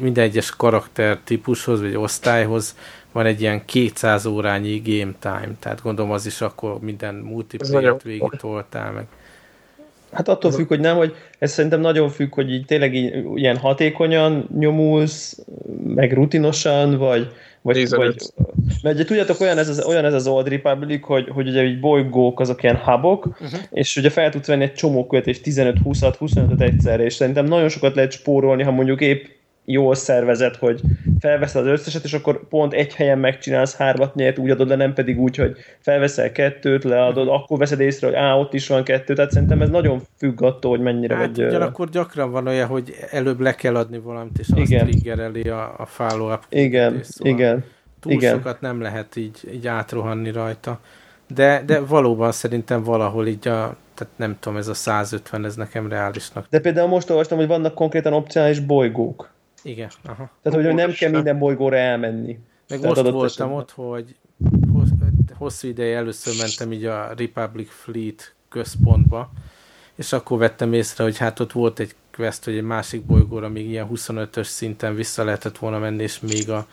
minden egyes karakter típushoz, vagy osztályhoz van egy ilyen kétszáz órányi game time, tehát gondolom az is akkor minden multiplayer-t végig toltál meg. Hát attól függ, hogy nem, hogy ez szerintem nagyon függ, hogy így tényleg így, ilyen hatékonyan nyomulsz, meg rutinosan, vagy vagy, vagy mert ugye tudjátok, olyan ez az, olyan ez az Old Republic, hogy, hogy ugye így bolygók azok ilyen hubok, uh-huh. és ugye fel tudsz venni egy csomó követést, tizenöt, huszonhat, huszonötöt egyszerre, és szerintem nagyon sokat lehet spórolni, ha mondjuk épp jól szervezed, hogy felveszed az összeset, és akkor pont egy helyen megcsinálsz hármat, nyert, úgy adod le, nem pedig úgy, hogy felveszel kettőt, leadod, akkor veszed észre, hogy á, ott is van kettő, tehát szerintem ez nagyon függ attól, hogy mennyire hát, vagy... Hát ugyanakkor gyakran van olyan, hogy előbb le kell adni valamit, és igen. azt triggereli a, a follow-up. Igen, szóval igen. Túl igen. sokat nem lehet így, így átrohanni rajta. De, de valóban szerintem valahol így a... Tehát nem tudom, ez a száz ötven, ez nekem reálisnak. De például most olvastam, hogy vannak konkrétan opcionális bolygók. Igen, aha. Tehát, hogy nem kell minden bolygóra elmenni. Meg most voltam esetben ott, hogy hossz, hosszú ideje először mentem így a Republic Fleet központba, és akkor vettem észre, hogy hát ott volt egy quest, hogy egy másik bolygóra még ilyen huszonötös szinten vissza lehetett volna menni, és még a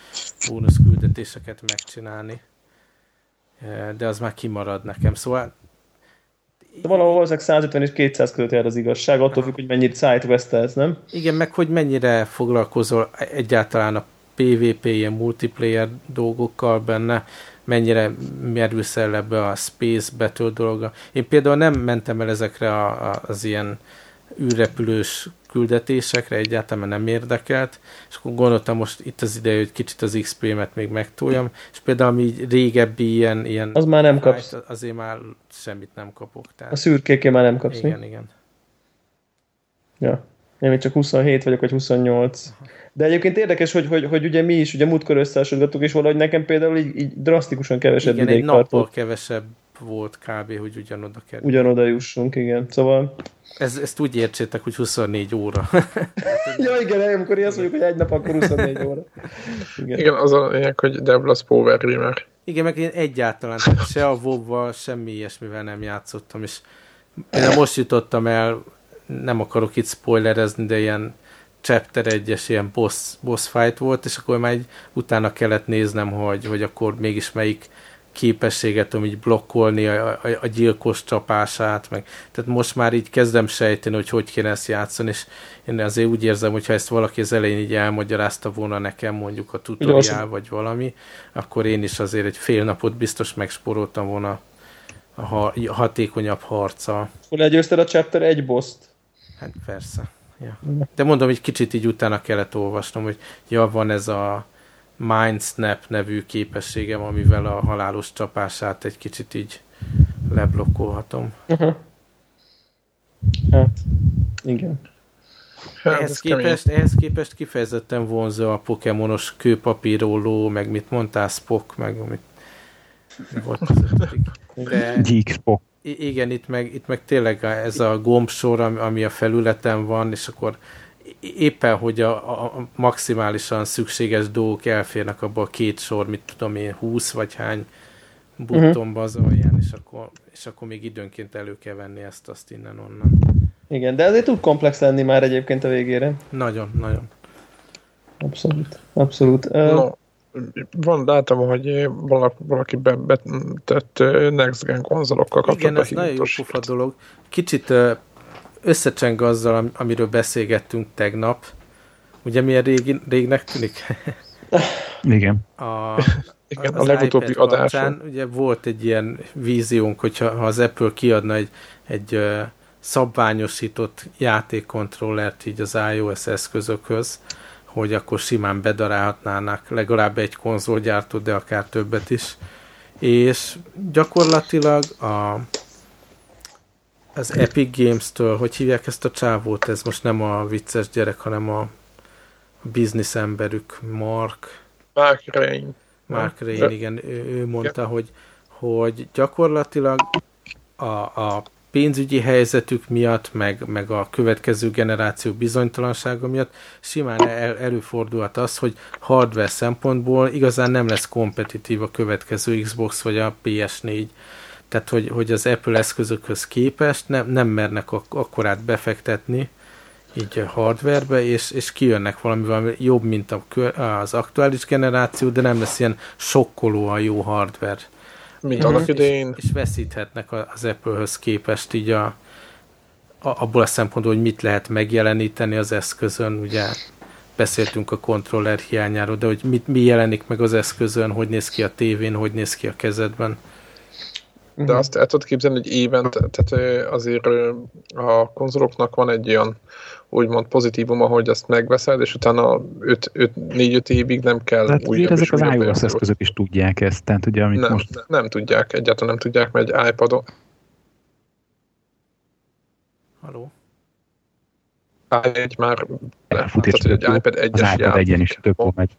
bónusz küldetéseket megcsinálni. De az már kimarad nekem, szóval de valahol valószínűleg száz ötven és kétszáz között jár az igazság, attól függ, hogy mennyit side-questelsz, nem? Igen, meg hogy mennyire foglalkozol egyáltalán a pé vé pé, ilyen multiplayer dolgokkal benne, mennyire merülsz el ebbe a space battle dologra. Én például nem mentem el ezekre a, a, az ilyen űrrepülős küldetésekre, egyáltalán nem érdekelt, és akkor gondoltam most itt az ideje, hogy kicsit az iksz pé-met még megtoljam, és például ami régebbi ilyen, ilyen az már nem kapsz. Fájt, azért már semmit nem kapok. Tehát... A szürkéké már nem kapsz, igen, mi? Igen, ja. Én még csak huszonhét vagyok, vagy huszonnyolc. De egyébként érdekes, hogy, hogy, hogy ugye mi is ugye múltkor összehasonlítottuk, és valahogy nekem például így, így drasztikusan kevesebb igen, ideig tartott. Igen, egy nappal kevesebb volt kb, hogy ugyanoda kell. Ugyanoda jussunk, igen. Szóval... Ez, ezt úgy értsétek, hogy huszonnégy óra. ja, igen, amikor azt mondjuk, hogy egy nap, akkor huszonnégy óra. Igen, igen az a lényeg, hogy Devla's Power Gamer. Igen, meg én egyáltalán se a WoW-val, semmi ilyesmivel nem játszottam, és én most jutottam el, nem akarok itt spoilerezni, de ilyen chapter egyes ilyen boss, boss fight volt, és akkor már utána kellett néznem, hogy, hogy akkor mégis melyik képességet tudom így blokkolni a, a, a gyilkos csapását, meg tehát most már így kezdem sejteni, hogy hogy kéne ezt játszani, és én azért úgy érzem, hogy ha ezt valaki az elején így elmagyarázta volna nekem mondjuk a tutoriál vagy valami, akkor én is azért egy fél napot biztos megspóroltam volna a, ha, a hatékonyabb harccal. Legyőzted a chapter egy boss-t? Hát persze. Ja. De mondom, hogy kicsit így utána kellett olvasnom, hogy ja, van ez a Mind Snap nevű képességem, amivel a halálos csapását egy kicsit így leblokkolhatom. Uh-huh. Hát, igen. Hát, ehhez, képest, ehhez képest kifejezetten vonzó a pokémonos kőpapíróló, meg mit mondtál, Spock, meg amit volt az ötödik. Spock. Igen, itt meg, itt meg tényleg ez a gombsor, ami a felületen van, és akkor éppen, hogy a, a maximálisan szükséges dolgok elférnek abba a két sor, mit tudom én, húsz vagy hány buttonba az olyan, és akkor, és akkor még időnként elő kell venni ezt, azt innen-onnan. Igen, de azért tud komplex lenni már egyébként a végére. Nagyon, nagyon. Abszolút, abszolút. No, van, látom, hogy valaki betett Next Gen konzolokkal kapcsolatban. Igen, ez nagyon jó pufa dolog. Kicsit összecseng azzal, amiről beszélgettünk tegnap. Ugye milyen régi, régnek tűnik? Igen. A, Igen, a legutóbbi adáson. Ugye volt egy ilyen víziónk, hogyha ha az Apple kiadna egy, egy szabványosított játékkontrollert így az iOS eszközökhöz, hogy akkor simán bedarálhatnának legalább egy konzolgyártó, de akár többet is. És gyakorlatilag a, az Epic Games-től, hogy hívják ezt a csávót, ez most nem a vicces gyerek, hanem a biznisz emberük, Mark. Mark Rain. Mark Rain, igen, ő, ő mondta, ja. hogy, hogy gyakorlatilag a, a pénzügyi helyzetük miatt, meg, meg a következő generáció bizonytalansága miatt simán el, előfordulhat az, hogy hardware szempontból igazán nem lesz kompetitív a következő Xbox vagy a pé es négy. Tehát, hogy, hogy az Apple eszközökhöz képest nem, nem mernek ak- akkorát befektetni így hardwarebe, és, és kijönnek valamivel jobb, mint a, az aktuális generáció, de nem lesz ilyen sokkolóan jó hardware. Mint annak idején. És, és veszíthetnek az Apple-höz képest így a, a, abból a szempontból, hogy mit lehet megjeleníteni az eszközön, ugye beszéltünk a kontroller hiányáról, de hogy mit, mi jelenik meg az eszközön, hogy néz ki a tévén, hogy néz ki a kezedben. De azt el tudod képzelni, hogy évente, tehát azért a konzoloknak van egy olyan úgymond pozitívuma, hogy azt megveszed, és utána négy-öt évig nem kell hát újabb. Ezek az iOS eszközök is tudják ezt. Tehát, ugye, amit nem, most... nem, nem tudják, egyáltalán nem tudják, mert egy iPadon... Halló? iPad már... Elfut és tehát, több, iPad egyes az iPad egyen is több megy.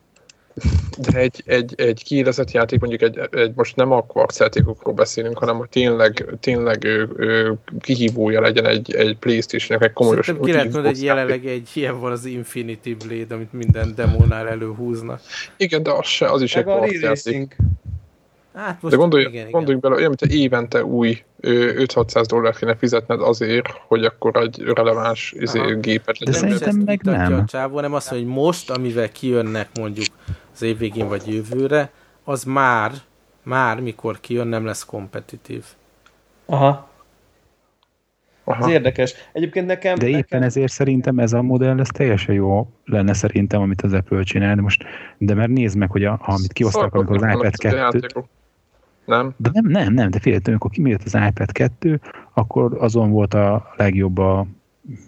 De egy, egy, egy kiélezett játék, mondjuk egy, egy, most nem a kvarc játékokról beszélünk, hanem hogy tényleg, tényleg ő, ő kihívója legyen egy, egy PlayStation-nek, egy komolyos... Szerintem ki lehet mondani, hogy jelenleg egy ilyen van az Infinity Blade, amit minden demónál előhúznak. Igen, de az, se, az is meg egy kvarc játék. Hát most de gondolj, igen, gondolj igen. bele, olyan, mint évente új öt-hatszáz dollárt kéne fizetned azért, hogy akkor egy releváns izé, gépet legyen. De szerintem meg nem. A csávó, nem azt mondja, hogy most, amivel kijönnek mondjuk az év végén vagy jövőre, az már, már mikor kijön, nem lesz kompetitív. Aha. Aha. Ez érdekes. Egyébként nekem... De nekem... éppen ezért szerintem ez a modell, ez teljesen jó lenne szerintem, amit az Apple csinál. De, most, de mert nézd meg, hogy a, amit kiosztak, amikor az iPad kettőt... Nem? De nem, nem, nem, de félhetően, amikor kimért az iPad kettő, akkor azon volt a legjobb a,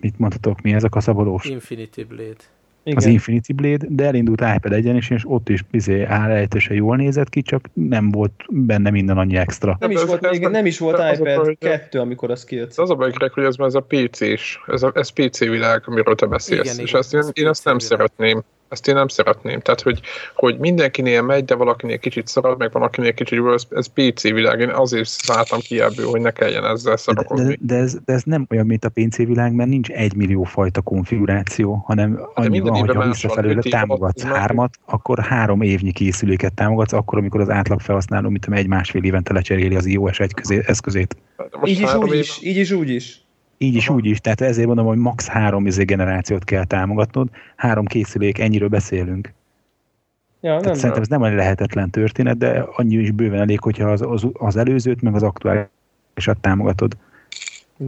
mit mondhatok mi, ez a kaszabolós? Infinity Blade. Igen. Az Infinity Blade, de elindult iPad egyen is, és ott is bizé állejtősen jól nézett ki, csak nem volt benne minden annyi extra. Nem is volt, ez igen, ez nem is volt az iPad az kettő, amikor az kijött. Az a baj, hogy ez már ez a pé cés, ez a ez pé cé világ, amiről te beszélsz, igen, és igen, ezt én, én ezt nem világ. szeretném. Ezt én nem szeretném. Tehát, hogy, hogy mindenkinél megy, de valakinél kicsit szarad, meg valakinél kicsit jól, ez pé cé világ. Én azért szálltam ki ebből, hogy ne kelljen ezzel szarakodni. De, de, de, ez, de ez nem olyan, mint a pé cé világ, mert nincs egymillió fajta konfiguráció, hanem annyi van, hogyha visszafelőle támogatsz hármat, akkor három évnyi készüléket támogatsz, akkor, amikor az átlag felhasználó, mint amely egy-másfél évente lecseréli az iOS egy eszközét. Így is, úgy is, így is, úgy is. Így is, Aha. úgy is. Tehát ezért mondom, hogy max három izé generációt kell támogatnod. Három készülék, ennyiről beszélünk. Ja, nem szerintem nem. Ez nem egy lehetetlen történet, de annyi is bőven elég, hogyha az, az, az előzőt, meg az aktuálisat támogatod.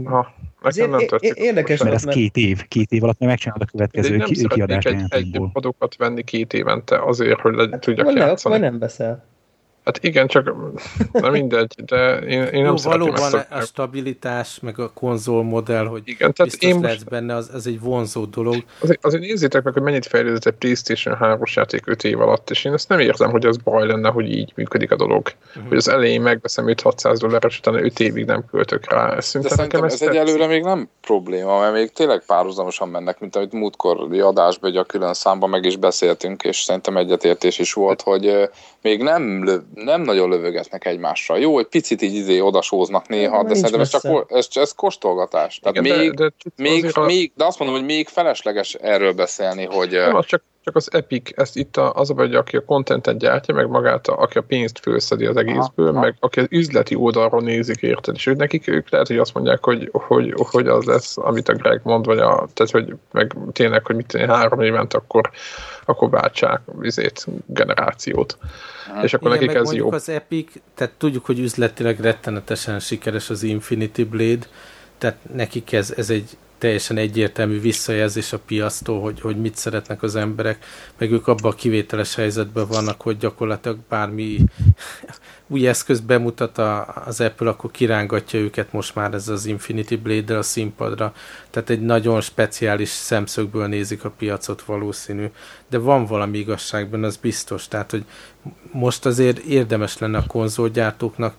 Ha, nekem nem történt. Érdekes. Mert ez mert... két év. Két év alatt meg megcsinálod a következő ki, kiadást. Én nem szeretnék egy padokat venni két évente azért, hogy le, hát, tudjak játszani. Akkor nem veszel. Hát igen, csak na mindegy, de én, én nem Jó, szeretném ezt a... a stabilitás, meg a konzolmodell, hogy igen, biztos én lesz benne, az, az egy vonzó dolog. Azért, azért nézzétek meg, hogy mennyit fejlődött egy PlayStation három-os játék öt év alatt, és én ezt nem érzem, hogy az baj lenne, hogy így működik a dolog. Uh-huh. Hogy az elején megveszem öt-hatszáz dollár, és utána öt évig nem költök rá. De szerintem ez egyelőre még nem probléma, mert még tényleg párhuzamosan mennek, mint amit múltkori adásban, a külön számban meg is beszéltünk, és szerintem egyetértés is volt, hogy még nem lő, nem nagyon lövögetnek egymásra. Jó, hogy picit így izé odasóznak néha, de, de szerintem ez, csak, ez, ez kóstolgatás. Tehát igen, még, de, de, még, még, de azt mondom, hogy még felesleges erről beszélni, hogy... Nem, csak, csak az Epic, ezt itt a, az a baj, hogy aki a contentet gyártja, meg magát, a, aki a pénzt fölszedi az egészből, aha, meg aha. aki az üzleti oldalról nézik, érted? És nekik ők lehet, hogy azt mondják, hogy, hogy, hogy az lesz, amit a Greg mond, vagy a, tehát, hogy meg tényleg, hogy mit három évent, akkor, akkor váltsák vizét, generációt. Hát, és akkor igen, nekik ez jó. Az Epic, tehát tudjuk, hogy üzletileg rettenetesen sikeres az Infinity Blade, tehát nekik ez, ez egy teljesen egyértelmű visszajelzés a piasztól, hogy, hogy mit szeretnek az emberek, meg ők abban a kivételes helyzetben vannak, hogy gyakorlatilag bármi új eszköz bemutat az Apple, akkor kirángatja őket most már ez az Infinity Blade-del a színpadra. Tehát egy nagyon speciális szemszögből nézik a piacot valószínű. De van valami igazságban, az biztos. Tehát, hogy most azért érdemes lenne a konzolgyártóknak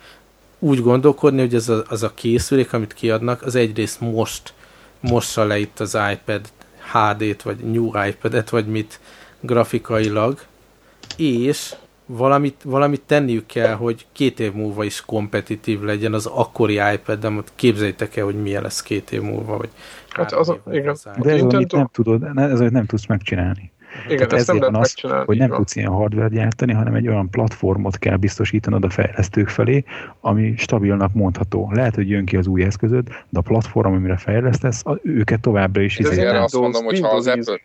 úgy gondolkodni, hogy ez a, az a készülék, amit kiadnak, az egyrészt most mossa le itt az iPad há dét, vagy New iPad-et, vagy mit grafikailag, és valamit, valamit tenniük kell, hogy két év múlva is kompetitív legyen az akkori iPad, de most képzeljétek el, hogy milyen lesz két év múlva, vagy hát az, év múlva az de ez, amit nem tudod, ez, amit nem tudsz megcsinálni. Igen, tehát ezért nem van az, hogy nem tudsz ilyen hardware gyártani, hanem egy olyan platformot kell biztosítanod a fejlesztők felé, ami stabilnak mondható. Lehet, hogy jön ki az új eszközöd, de a platform, amire fejlesztesz, őket továbbra is... Ez erre azt mondom, hogy ha az Apple...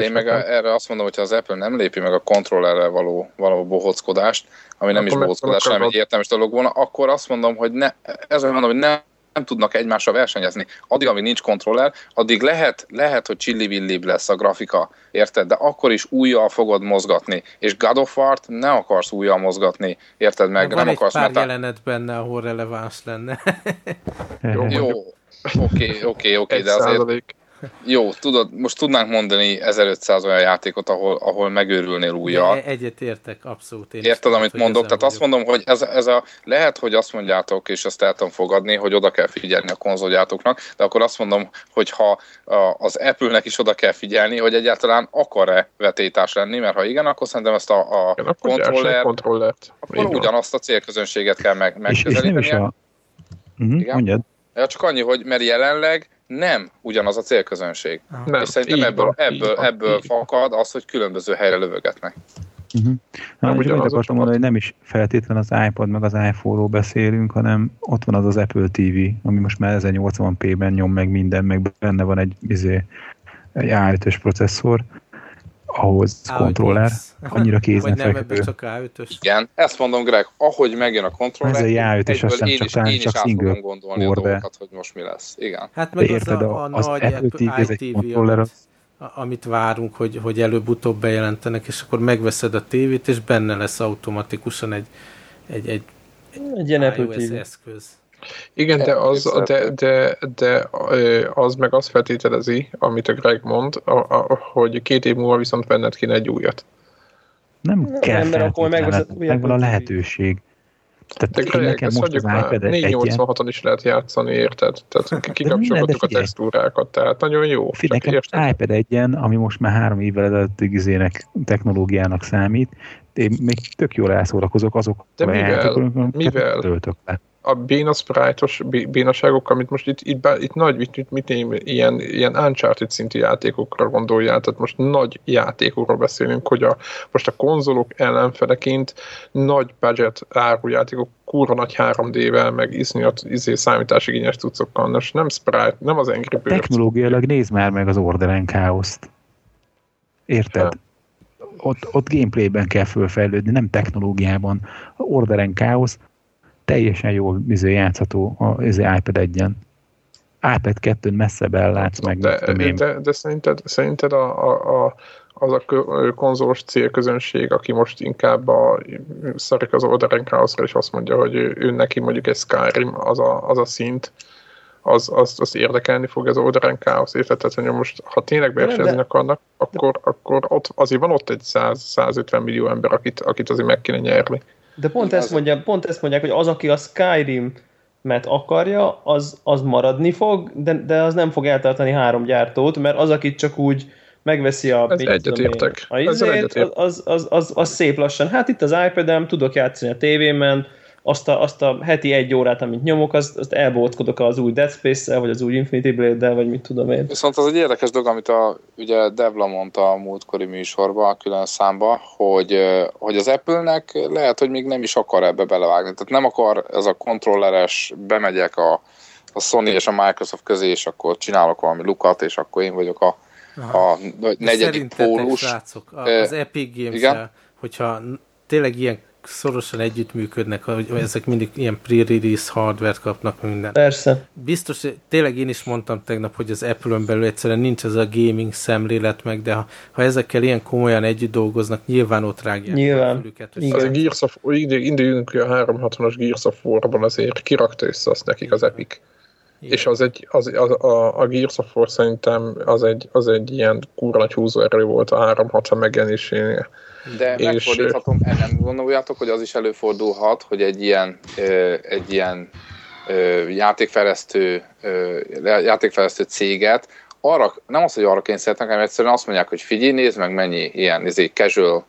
Én meg a, erre azt mondom, hogy ha az Apple nem lépi meg a kontrollerrel való, való bohockodást, ami nem akkor is bohockodás, hanem egy értelmes dolog volna, akkor azt mondom, hogy ne, ezért mondom, hogy nem nem tudnak egymással versenyezni. Addig, amíg nincs kontroller, addig lehet, lehet hogy csillivillibb lesz a grafika, érted? De akkor is újjal fogod mozgatni. És God of War-t ne akarsz újjal mozgatni, érted meg? De nem van akarsz, egy pár metá... jelenet benne, ahol releváns lenne. Jó, jó, oké, oké, oké, de azért... Jó, tudod, most tudnánk mondani ezerötszáz olyan játékot, ahol, ahol megőrülnél újjal. Egyet értek, abszolút. Én érted, amit mondok? Tehát azt mondom, hogy ez, ez a, lehet, hogy azt mondjátok, és azt el tudom fogadni, hogy oda kell figyelni a konzolgyártóknak, de akkor azt mondom, hogy ha az Apple-nek is oda kell figyelni, hogy egyáltalán akar-e vetétás lenni, mert ha igen, akkor szerintem ezt a, a ja, kontroller, kontrollert, akkor ugyanazt a célközönséget kell meg, megközelíteni. És, és nem is a... Uh-huh, ja, csak annyi, hogy mert jelenleg nem ugyanaz a célközönség. Nem, és szerintem így ebből, van, ebből, van, ebből fakad az, hogy különböző helyre lövögetnek. Uh-huh. Na, úgy akartam mondani, hogy nem is feltétlenül az iPad meg az iPhone-ról beszélünk, hanem ott van az az Apple té vé, ami most már ezernyolcvan pé-ben nyom meg minden, meg benne van egy, izé, egy á ötös processzor, ahhoz kontroller, annyira kézenfekvő. Igen, ezt mondom, Greg, ahogy megjön a kontroller, ez a á ötös, aztán én is, én is csak át fogom gondolni a dolgokat, hogy most mi lesz. Igen. Hát meg az, a, a nagy i té vé, amit várunk, hogy, hogy előbb-utóbb bejelentenek, és akkor megveszed a tévét, és benne lesz automatikusan egy, egy, egy, egy, egy iOS eszköz. Igen, de az, de, de, de az meg azt feltételezi, amit a Greg mond, a, a, hogy két év múlva viszont venned kéne egy újat. Nem kell feltétlened, megvan a lehetőség. Tehát de Greg, nekem most az iPad négyszáznyolcvanhaton is lehet játszani, érted? Tehát kikapcsolgatjuk a textúrákat, tehát nagyon jó. Nekem az iPad egyen, ami most már három évvel ezelőtti izének technológiának számít, én még tök jól elszórakozok azok, de mivel töltök le. A béna sprite-os bénaságok, amit most itt, itt, itt nagy, itt, itt, mit én, ilyen, ilyen Uncharted szintű játékokra gondoljál, tehát most nagy játékokról beszélünk, hogy a, most a konzolok ellenfeleként nagy budget árú játékok, kurva nagy három dé-vel, meg iszonyat izé, számításigényes cuccokkal, most nem sprite, nem az Angry Birds. Technológiailag nézd már meg az Order and Chaos-t. Érted? Ha. Ott, ott gameplayben kell fölfejlődni, nem technológiában. A Order and Chaos teljesen jól játszható az iPad egyen. iPad kettőn messzebb ellátsz meg. De, de, de, de szerinted, szerinted a, a, a, az a konzolos célközönség, aki most inkább a, szarik az Order and Chaos-ra, és azt mondja, hogy ő, ő neki mondjuk egy Skyrim, az a, az a szint, az, az, az érdekelni fog az Order and Chaos, érted? Tehát most, ha tényleg versenyezni akarnak, akkor, akkor ott, azért van ott egy száz-százötven millió ember, akit, akit azért meg kéne nyerni. De pont ezt, mondja, pont ezt mondják, hogy az, aki a Skyrim-et akarja, az, az maradni fog, de, de az nem fog eltartani három gyártót, mert az, aki csak úgy megveszi a... Ez egyetértek. Az, az, az, az, az szép lassan. Hát itt az iPad-em, tudok játszani a tévémen, azt a, azt a heti egy órát, amit nyomok, azt, azt elbótkodok az új Dead Space-szel, vagy az új Infinity Blade-del, vagy mit tudom én. Viszont az egy érdekes dolog, amit a, ugye Devla mondta a múltkori műsorban, külön számban, hogy, hogy az Apple-nek lehet, hogy még nem is akar ebbe belevágni. Tehát nem akar ez a kontrolleres, bemegyek a, a Sony és a Microsoft közé, és akkor csinálok valami lukat, és akkor én vagyok a, a negyedik pólus. Szerintetek, srácok, az Epic Games-el, hogyha tényleg ilyen szorosan együttműködnek, hogy ezek mindig ilyen pre-release hardware-t kapnak minden. Persze. Biztos, tényleg én is mondtam tegnap, hogy az Apple-ön belül egyszerűen nincs ez a gaming szemlélet meg, de ha, ha ezekkel ilyen komolyan együtt dolgoznak, nyilván ott rágják. Nyilván. Az a Gears of, indíjünk a háromszázhatvanas Gears of War-ban azért kirakta össze azt nekik az Epic. Igen. És az egy, az, az, a, a Gears of War szerintem az egy, az egy ilyen kurva nagy húzóerő volt a háromszázhatvan megjelenésénél. De és... megfordíthatom, nem gondoljátok, hogy az is előfordulhat, hogy egy ilyen, egy ilyen játékfejlesztő, játékfejlesztő céget arra, nem az, hogy arra kényszerítenek, hanem egyszerűen azt mondják, hogy figyelj, nézd meg mennyi ilyen nézzék, casual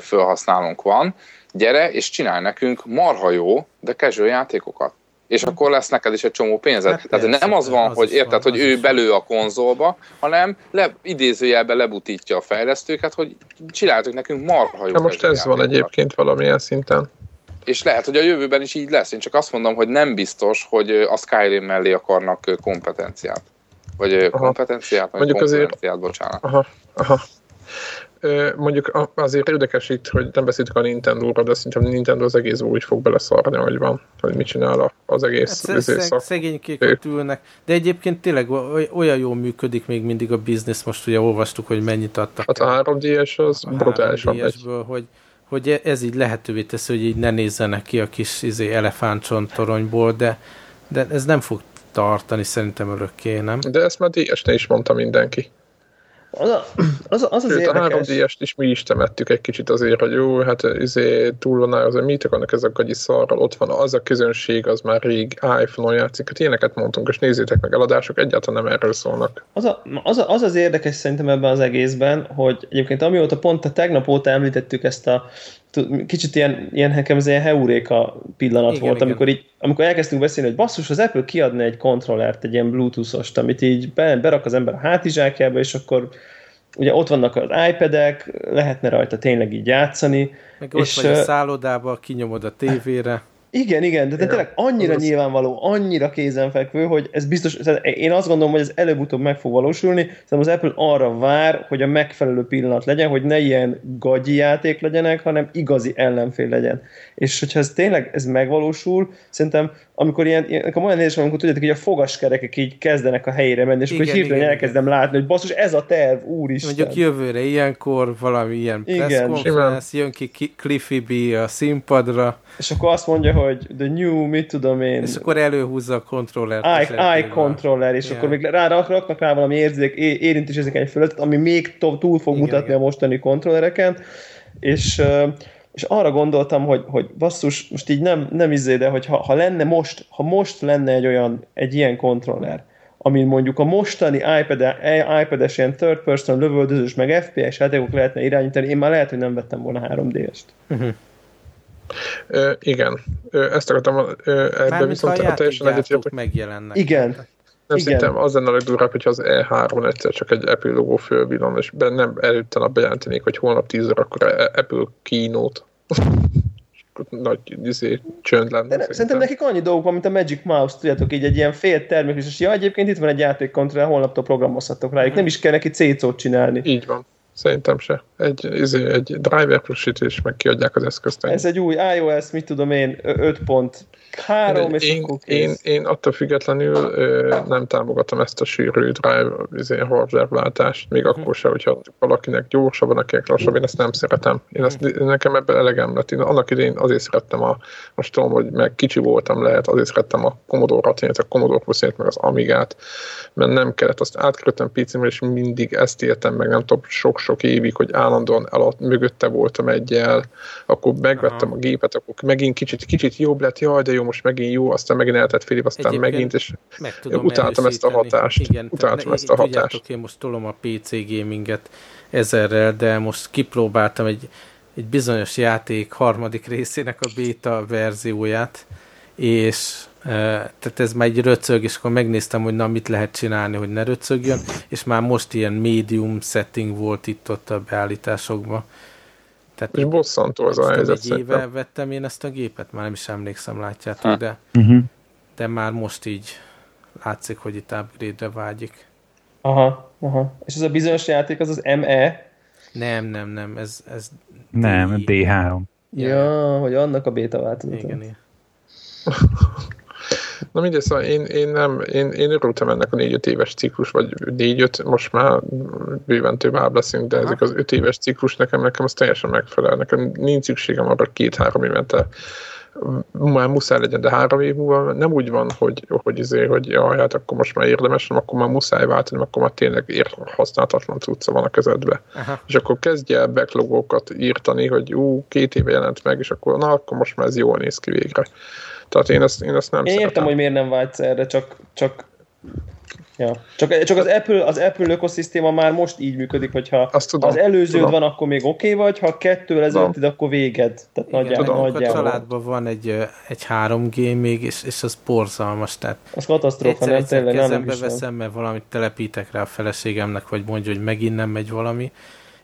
felhasználónk van, gyere és csinálj nekünk marha jó, de casual játékokat. És akkor lesz neked is egy csomó pénzed. Hát tehát persze, nem az van, az hogy érted, van, hogy ő belő a konzolba, hanem le, idézőjelben lebutítja a fejlesztőket, hogy csináltuk nekünk marha jó. Na most ez van egyébként valamilyen szinten. És lehet, hogy a jövőben is így lesz. Én csak azt mondom, hogy nem biztos, hogy a Skyrim mellé akarnak kompetenciát. Vagy aha. kompetenciát, vagy kompetenciát, bocsánat. Aha, aha. Mondjuk azért érdekes itt, hogy nem beszéltük a Nintendo-ra, de szerintem a Nintendo az egész úgy fog beleszarni, hogy van, hogy mit csinál az egész hát szeg- szegénykék ott ülnek, de egyébként tényleg olyan jól működik még mindig a biznisz, most ugye olvastuk, hogy mennyit adtak. Hát a három dé es az brutálisan megy. Hogy, hogy ez így lehetővé teszi, hogy így ne nézzenek ki a kis izé, elefántcsontoronyból, de, de ez nem fog tartani szerintem örökké, nem? De ezt már dé es-nél is mondta mindenki. Az, az, az az érdekes. A három dé est is mi is temettük egy kicsit azért, hogy jó, hát izé, túl van az, hogy mit akarnak ezek a gagyi szarral, ott van az a közönség, az már rég iPhone-on játszik, hát ilyeneket mondtunk, és nézzétek meg, eladások egyáltalán nem erről szólnak. Az, a, az, a, az az érdekes szerintem ebben az egészben, hogy egyébként amióta pont a tegnap óta említettük ezt a kicsit ilyen, ilyen nekem ez ilyen heuréka pillanat igen, volt, igen. Amikor, így, amikor elkezdtünk beszélni, hogy basszus, az Apple kiadna egy kontrollert, egy ilyen bluetooth-ost, amit így be, berak az ember a hátizsákjába, és akkor ugye ott vannak az iPad-ek, lehetne rajta tényleg így játszani. Meg és ott vagy a szállodába, kinyomod a tévére. Igen, igen, de, de tényleg annyira az nyilvánvaló, annyira kézenfekvő, hogy ez biztos, én azt gondolom, hogy ez előbb-utóbb meg fog valósulni, szerintem az Apple arra vár, hogy a megfelelő pillanat legyen, hogy ne ilyen gagyi játék legyenek, hanem igazi ellenfél legyen. És hogyha ez tényleg ez megvalósul, szerintem amikor ilyen, nekem olyan nézés van, amikor tudjátok, hogy a fogaskerekek így kezdenek a helyére menni, és igen, akkor hirtelen igen, elkezdem igen. látni, hogy basszus, ez a terv, úristen. Mondjuk jövőre ilyenkor valami ilyen presskonferenc, jön ki Cliffy B a színpadra. És akkor azt mondja, hogy the new, mit tudom én. És akkor előhúzza a kontrollert. iController, és yeah. akkor még rá raknak rá valami érzék, érintésérzékeny fölött, ami még túl fog igen, mutatni igen. a mostani kontrollereken. És... És arra gondoltam, hogy, hogy basszus, most így nem, nem izé, de hogy ha, ha lenne most, ha most lenne egy olyan, egy ilyen kontroller, amin mondjuk a mostani iPad, iPad-es ilyen third person lövöldözős, meg ef pé es játékok lehetne irányítani, én már lehet, hogy nem vettem volna három dé est. Uh-huh. Ö, igen. Ö, ezt akartam, ebben viszont a teljesen egyetértek. Megjelennek. Igen. Tehát. Nem igen. Szerintem az lenne a legdurább, hogyha az E három egyszer csak egy Apple logó fölvillan, és bennem előtte nap bejelentenék, hogy holnap tíz órakor Apple kínót. Nagy izé, csönd lenne. Szerintem. szerintem nekik annyi dolgok van, mint a Magic Mouse, tudjátok, így egy ilyen fél termék, és ja, egyébként itt van egy játékkontroll, holnaptól programozhattok rájuk, nem is kell neki cécót csinálni. Így van. Szerintem se. Egy, izé, egy driver plussítés, meg kiadják az eszközt. Ez egy új iOS, mit tudom én, öt pont három, és én, akkor én, én attól függetlenül ö, nem támogatom ezt a sűrű drive izé, hardware-váltást, még hmm. akkor se, hogyha valakinek gyorsabb, valakinek lassabb, én ezt nem szeretem. Én ezt, hmm. Nekem ebben elegem lett. Én annak idején azért szerettem a, most tudom, hogy meg kicsi voltam lehet, azért szerettem a Commodore-at, a Commodore huszonhét, meg az Amigát, mert nem kellett, azt átkerültem pé cé-mel, és mindig ezt éltem meg, nem tudom, sok sok évig, hogy állandóan alatt mögötte voltam egyel, akkor megvettem Aha. a gépet, akkor megint kicsit, kicsit jobb lett, jaj, de jó, most megint jó, aztán megint eltett fél év, aztán egyébként megint, és meg utáltam ezt a hatást. Igen, utáltam ezt a hatást. Tudjátok, én most tolom a pé cé gaminget ezerrel, de most kipróbáltam egy, egy bizonyos játék harmadik részének a beta verzióját, és tehát ez már egy röcög, és akkor megnéztem, hogy na, mit lehet csinálni, hogy ne röcögjön, és már most ilyen medium setting volt itt-ott a beállításokban. Tehát és bosszantó az a helyzet. Egy éve nem? vettem én ezt a gépet, már nem is emlékszem, látjátok, de, uh-huh. de már most így látszik, hogy itt upgrade-re vágyik. Aha, aha. És ez a bizonyos játék az az em e? Nem, nem, nem. Ez, ez nem, dé három. Ja, hogy annak a béta változata. Igen, igen. Na mindegy, szóval én, én nem, én, én örültem ennek a négy-öt éves ciklus, vagy négy-öt, most már bőven több ább leszünk, de aha, ezek az öt éves ciklus nekem, nekem az teljesen megfelel. Nekem nincs szükségem arra két-három évente. Már muszáj legyen, de három év múlva nem úgy van, hogy, hogy, azért, hogy jaj, hát akkor most már érdemes, hanem akkor már muszáj váltani, akkor már tényleg ér, használhatatlan cucca van a kezedbe. Aha. És akkor kezdj el backlogokat írtani, hogy ú, két éve jelent meg, és akkor na, akkor most már ez jól néz ki végre. Tehát én ezt, én ezt nem én szeretem. Én értem, hogy miért nem vágysz erre, csak, csak, ja. csak, csak az, Apple, az Apple ökoszisztéma már most így működik, hogyha tudom, az előződ tudom. van, akkor még oké okay vagy, ha kettővel ezelőtted, akkor véged. Tehát igen, nagyjá, tudom, nagyjá, a családban van egy, egy három G még, és, és az borzalmas. Tehát az katasztrófa, nem tényleg. Egyszer kezembe veszem, mert valamit telepítek rá a feleségemnek, vagy mondja, hogy megint nem megy valami.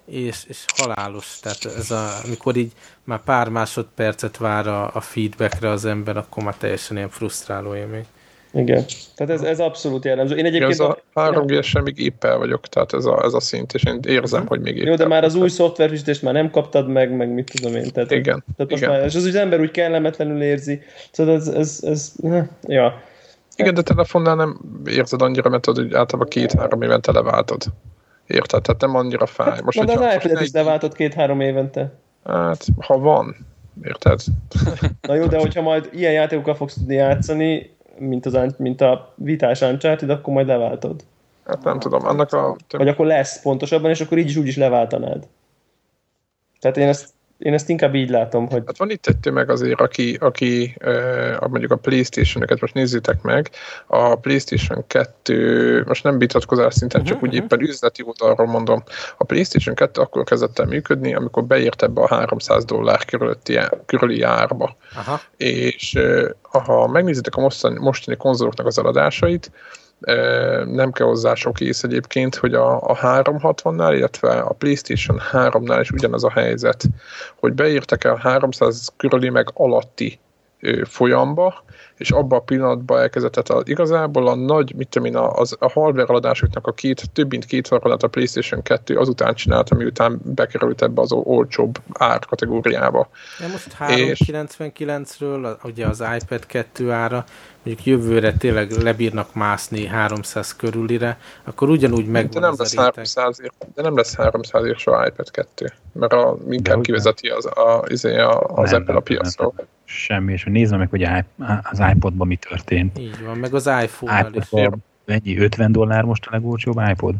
És, és halálos, tehát ez a, amikor így már pár másodpercet vár a, a feedbackre az ember, akkor már teljesen ilyen frusztráló élmény. Igen, tehát ez, ez abszolút jellemző. Én egyébként... Ja, ez a három G-sen még éppel vagyok, tehát ez a, ez a szint, és én érzem, uh-huh. hogy még éppel. Jó, de már az új szoftverfrissítést már nem kaptad meg, meg mit tudom én. Tehát, igen. Tehát igen. Már, és az, az ember úgy kellemetlenül érzi. Tehát ez... ez, ez ja. Igen, de telefonnál nem érzed annyira, mert általában két-három éven televáltod. Érted? Tehát nem annyira fáj. Most, na, de az iPad-et is leváltod két-három évente. Hát, ha van. Érted? Na jó, de hogyha majd ilyen játékokkal fogsz tudni játszani, mint, az, mint a vitás Uncharted, akkor majd leváltod. Hát nem ah, tudom. Annak a... Vagy akkor lesz pontosabban, és akkor így is úgy is leváltanád. Tehát én ezt, én ezt inkább így látom, hogy... Hát van itt egy tömeg azért, aki, aki a, mondjuk a PlayStation-öket most nézzétek meg, a PlayStation kettő, most nem vitatkozás szinten, uh-huh, csak úgy uh-huh. éppen üzleti oldalról mondom, a PlayStation kettő akkor kezdett el működni, amikor beért ebbe a háromszáz dollár körülötti, körüli árba. Aha. És ha megnézitek a mostani, mostani konzoloknak az eladásait, nem kell hozzá sok ész egyébként, hogy a, a háromszáz hatvannál, illetve a PlayStation háromnál is ugyanaz a helyzet, hogy beírtak el háromszáz körüli meg alatti folyamba, és abban a pillanatban elkezdett a, igazából a nagy, mit tudom én, az, a hardware eladásoknak a két, több mint két harmadát a PlayStation kettő azután csinálta, miután bekerült ebbe az olcsóbb árkategóriába. Ja, most háromszázkilencvenkilencről, ugye az iPad kettő ára, mondjuk jövőre tényleg lebírnak mászni háromszáz körülire, akkor ugyanúgy megvan de nem lesz háromszázért, de nem lesz háromszázért soha iPad kettő, mert a, inkább kivezeti az, a, az, az nem, Apple a piacról. Nem, nem, nem. Semmi, és nézd meg, hogy az iPodban mi történt. Így van, meg az iPhone-nál iPod-ban is. Ennyi, ötven dollár most a legolcsóbb iPod?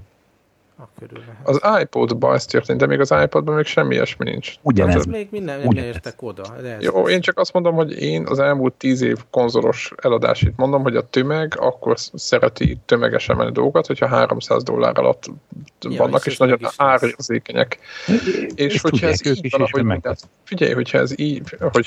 A az iPodban ez történt, de még az iPodban még semmi ilyesmi nincs. Ugyanez. Ez még minden, nem értek oda. De jó, én csak azt mondom, hogy én az elmúlt tíz év konzolos eladásait mondom, hogy a tömeg akkor szereti tömegesen menni dolgokat, hogyha háromszáz dollár alatt ja, vannak, és, és nagyon árérzékenyek. És hogyha ez így van, figyelj, hogyha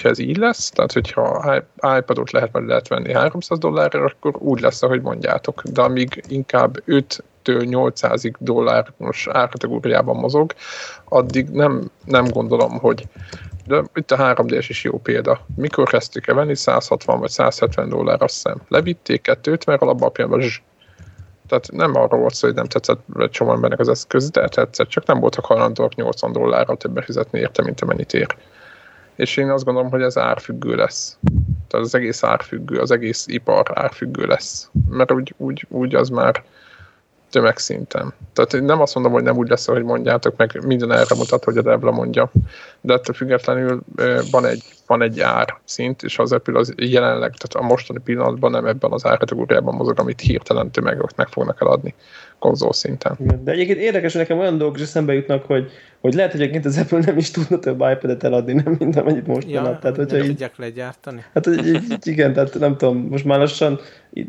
ez így lesz, tehát hogyha iPadot lehet, mert lehet venni háromszáz dollárra, akkor úgy lesz, ahogy mondjátok. De amíg inkább öt nyolcszáz dolláros árkategóriában mozog, addig nem, nem gondolom, hogy de itt a három dé-s is jó példa. Mikor kezdték el venni? száz hatvan vagy száz hetven dollár, azt hiszem. Levitték kétszázötvenről, abban a pillanatban zs. Tehát nem arról volt szó, hogy nem tetszett egy csomó embernek az eszköz, de tetszett, csak nem voltak hajlandóak nyolcvan dollárral többet fizetni érte, mint amennyit ér. És én azt gondolom, hogy ez árfüggő lesz. Tehát az egész árfüggő, az egész ipar árfüggő lesz. Mert úgy, úgy, úgy az már tömegszinten. Tehát én nem azt mondom, hogy nem úgy lesz, ahogy mondjátok, meg minden erre mutat, hogy a Debla mondja, de ettől függetlenül van egy, van egy árszint, és az Apple az jelenleg, tehát a mostani pillanatban nem ebben az árkategóriában mozog, amit hirtelen tömegek meg fognak eladni konzol szinten. De egyébként érdekes, hogy nekem olyan dolgok is eszembe jutnak, hogy, hogy lehet, hogy egyébként az Apple nem is tudna több iPad-et eladni, nem mint amennyit most ja, elad. Tehát, nem tudják legyártani. Hát igen, tehát nem tudom, most már lassan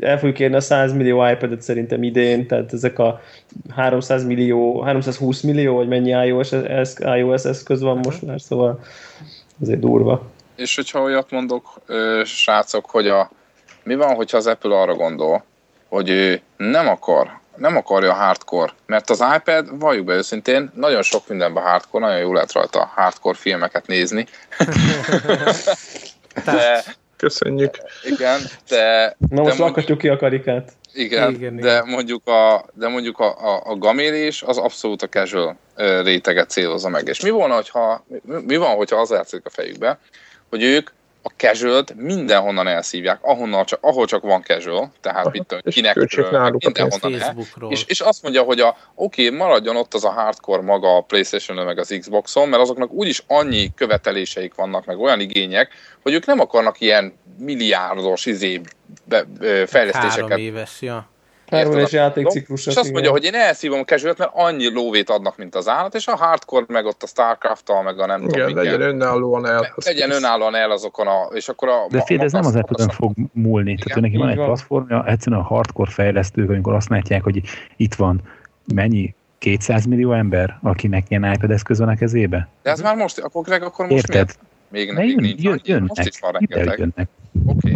el fogjuk érni a száz millió iPad-et szerintem idén, tehát ezek a háromszáz millió, háromszázhúsz millió, vagy mennyi iOS eszköz van most már, szóval azért durva. És hogyha olyat mondok, srácok, hogy a, mi van, hogyha az Apple arra gondol, hogy ő nem akar nem akarja hardcore, mert az iPad, valljuk be őszintén, nagyon sok mindenben hardcore, nagyon jól lehet rajta hardcore filmeket nézni. de, Köszönjük. Igen, de... Na most lakatjuk ki a karikát. Igen, igen, de, igen. Mondjuk a, de mondjuk a, a, a gamélés az abszolút a casual réteget célozza meg. És mi, volna, hogyha, mi van, hogyha az látszik a fejükbe, hogy ők a casualt mindenhonnan elszívják, ahonnan csak, ahol csak van casual, tehát aha, mit tudom, kinekről, mindenhonnan el. És, és azt mondja, hogy a, oké, maradjon ott az a hardcore maga a PlayStation-on meg az Xboxon, mert azoknak úgyis annyi követeléseik vannak, meg olyan igények, hogy ők nem akarnak ilyen milliárdos izé, be, be, fejlesztéseket. Három éves, ja. Három éves játékciklus. És azt mondja, hogy én elszívom a casualt, mert annyi lóvét adnak, mint az állat, és a hardcore, meg ott a Starcraft-tal, meg a nem igen, tudom, igen. Legyen önállóan el. Legyen önállóan el azokon a... És akkor a de fél, ez nem az Apple-ön fog múlni. Igen. Tehát neki van egy platformja, egyszerűen a hardcore fejlesztők, amikor azt látják, hogy itt van mennyi kétszáz millió ember, akinek ilyen iPad eszköz van a kezébe. De ez már most, akkor, akkor most érted? Még nekik jön, nincs. Jön, jönnek, most is van rengeteg. Oké. Okay.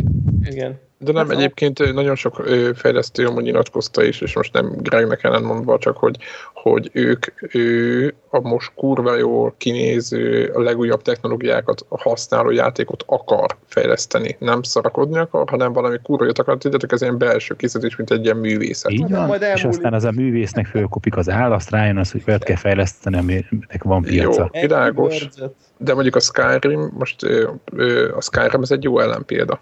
Igen. De nem, egyébként nagyon sok fejlesztő amúgy nyilatkozta is, és most nem Gregnek ellenmondva, csak hogy, hogy ők ő, a most kurva jól kinéző, a legújabb technológiákat használó játékot akar fejleszteni. Nem szarakodni akar, hanem valami kurva jót akar, tudjátok, ez ilyen belső készítés, mint egy ilyen művészet. Így van, majd elmúlik... és aztán az a művésznek fölkopik az állaszt, rájön az, hogy olyat kell fejleszteni, aminek van piaca. Jó, világos. De mondjuk a Skyrim, most a Skyrim ez egy jó ellenpélda.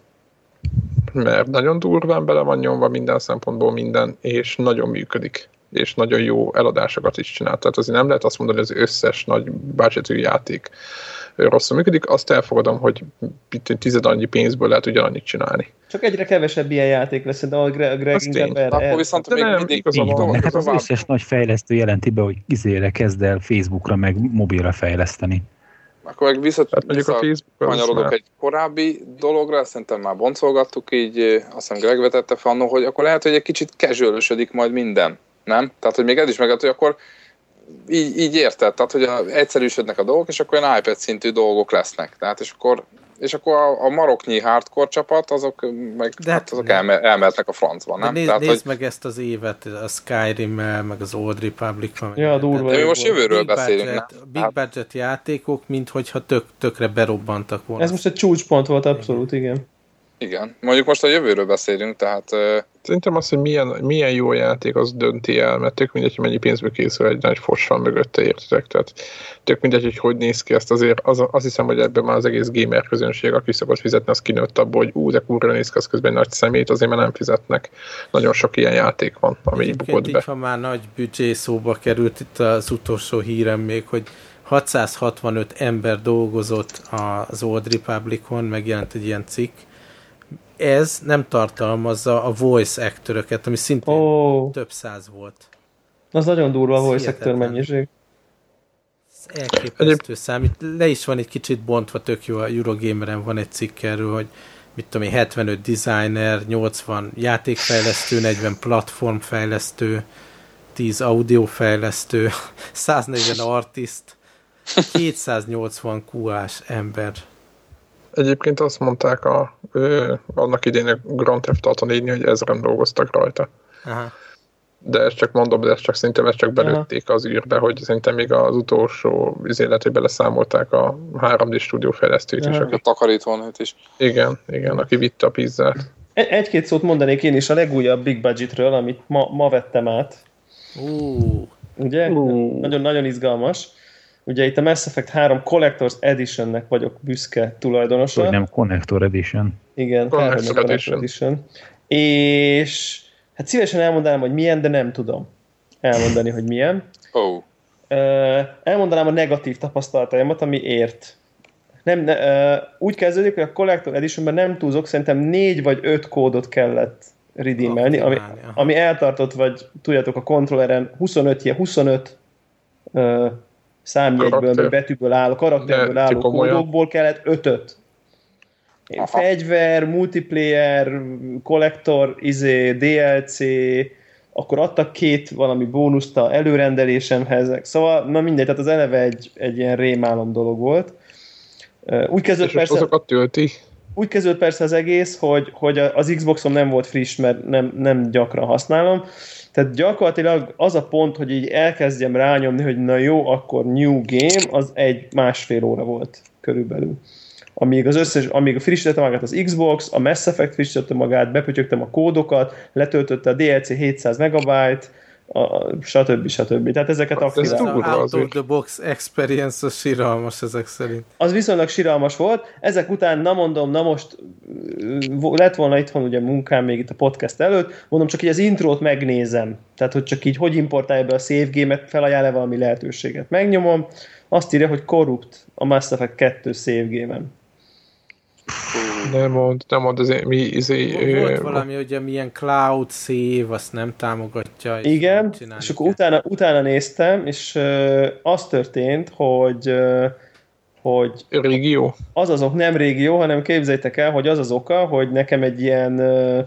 Mert nagyon durván bele van nyomva minden szempontból minden, és nagyon működik, és nagyon jó eladásokat is csinál. Tehát azért nem lehet azt mondani, hogy az összes nagy budgetű játék rosszul működik, azt elfogadom, hogy tized annyi pénzből lehet ugyanannyit csinálni. Csak egyre kevesebb ilyen játék lesz, de a Greg inkább erre. Akkor viszont még mindig igazából. Hát az összes nagy fejlesztő jelenti be, hogy izére kezd el Facebookra meg mobilra fejleszteni. Akkor meg visszakanyarodok egy korábbi dologra, szerintem már boncolgattuk, így azt hiszem Greg vetette fel annól, hogy akkor lehet, hogy egy kicsit casual-ösödik majd minden, nem? Tehát, hogy még ez is megállt, hogy akkor így, így érted, tehát, hogy egyszerűsödnek a dolgok, és akkor olyan iPad szintű dolgok lesznek. Tehát, és akkor, és akkor a, a maroknyi hardcore csapat, azok, meg, hát azok elme, elmehetnek a francban, nem? Nézd, tehát, nézd hogy... meg ezt az évet, a Skyrim-mel, meg az Old Republic-mel. Ja, durva. De mi most jövőről beszélünk. Budget, big hát... budget játékok, minthogyha tök, tökre berobbantak volna. Ez most egy csúcspont volt, abszolút, igen. igen. Igen. Mondjuk most a jövőről beszélünk, tehát... Szerintem azt, hogy milyen, milyen jó játék, az dönti el, mert tök mindegy, hogy mennyi pénzből készül egy nagy fosfal mögötte, értitek. Tehát tök mindegy, hogy hogy néz ki ezt azért. Az, azt hiszem, hogy ebben már az egész gamer közönség, aki szokott fizetni, az kinőtt abból, hogy ú, de kurva néz ki, az közben nagy szemét, azért már nem fizetnek. Nagyon sok ilyen játék van, ami így bukott be. Ha már nagy büdzsé szóba került, itt az utolsó hírem még, hogy hatszázhatvanöt ember dolgozott az Old Republicon, megjelent egy ilyen cikk. Ez nem tartalmazza a voice actoröket, ami szintén oh. több száz volt. Az nagyon durva a voice actor mennyiség. Ez elképesztő számít. Le is van egy kicsit bontva, tök jó, a Eurogameren van egy cikk erről, hogy mit tudom én, hetvenöt designer, nyolcvan játékfejlesztő, negyven platformfejlesztő, tíz audiófejlesztő, száznegyven artist, kétszáznyolcvan kú ás ember. Egyébként azt mondták a, ö, annak idén a Grand Theft Auton írni, hogy ezren dolgoztak rajta. Aha. De ezt csak mondom, de ezt csak szerintem ezt csak belőtték aha. az űrbe, hogy szerintem még az utolsó izéletében leszámolták a három dé stúdió fejlesztőt aha. is. Aki... A takarítónőt is. Igen, igen, aki vitte a pizzát. Egy-két szót mondanék én is a legújabb big budgetről, amit ma, ma vettem át. Uh. Ugye? Uh. Nagyon-nagyon izgalmas. Ugye itt a Mass Effect három Collector's Editionnek vagyok büszke tulajdonosa. Hogy nem Collector's Edition. Igen, Collector's Edition. Edition. És hát szívesen elmondanám, hogy milyen, de nem tudom elmondani, hogy milyen. Oh. Elmondanám a negatív tapasztalataimat, ami ért. Nem, ne, úgy kezdődik, hogy a Collector's Editionben nem túlzok, szerintem négy vagy öt kódot kellett redeemelni, ami, ami eltartott, vagy tudjátok, a kontrolleren huszonöt huszonöt uh, számjegyből, karakter. betűből álló, karakterből de, álló kódokból kellett ötöt. Aha. Fegyver, multiplayer, kollektor, izé, dé el cé, akkor adtak két valami bónuszt a előrendelésemhez. Szóval, na mindegy, tehát az eleve egy, egy ilyen rémálom dolog volt. Úgy kezdődött persze, úgy kezdődött persze az egész, hogy, hogy az Xboxom nem volt friss, mert nem, nem gyakran használom. Tehát gyakorlatilag az a pont, hogy így elkezdjem rányomni, hogy na jó, akkor new game, az egy másfél óra volt körülbelül. amíg, az összes, amíg frissítette magát az Xbox, a Mass Effect frissítette magát, bepötyögtem a kódokat, letöltötte a dé el cé hétszáz megabyte, a, stb. stb. Tehát ezeket aktiváltam. Ez out of the box experience az síralmas ezek szerint. Az viszonylag síralmas volt. Ezek után, na mondom, na most lett volna itthon ugye munkám még itt a podcast előtt, mondom, csak így az intrót megnézem. Tehát, hogy csak így hogy importálja be a save game-et, felajánl-e valami lehetőséget. Megnyomom, azt írja, hogy korrupt a Mass Effect kettő save game-en. Nem mond, nem mond, azért mi... Azért, volt ö, valami, hogy milyen cloud save, azt nem támogatja. És igen, és akkor utána, utána néztem, és ö, az történt, hogy... Ö, hogy régió. Az az ok, nem régió, hanem képzeljétek el, hogy az az oka, hogy nekem egy ilyen... Ö,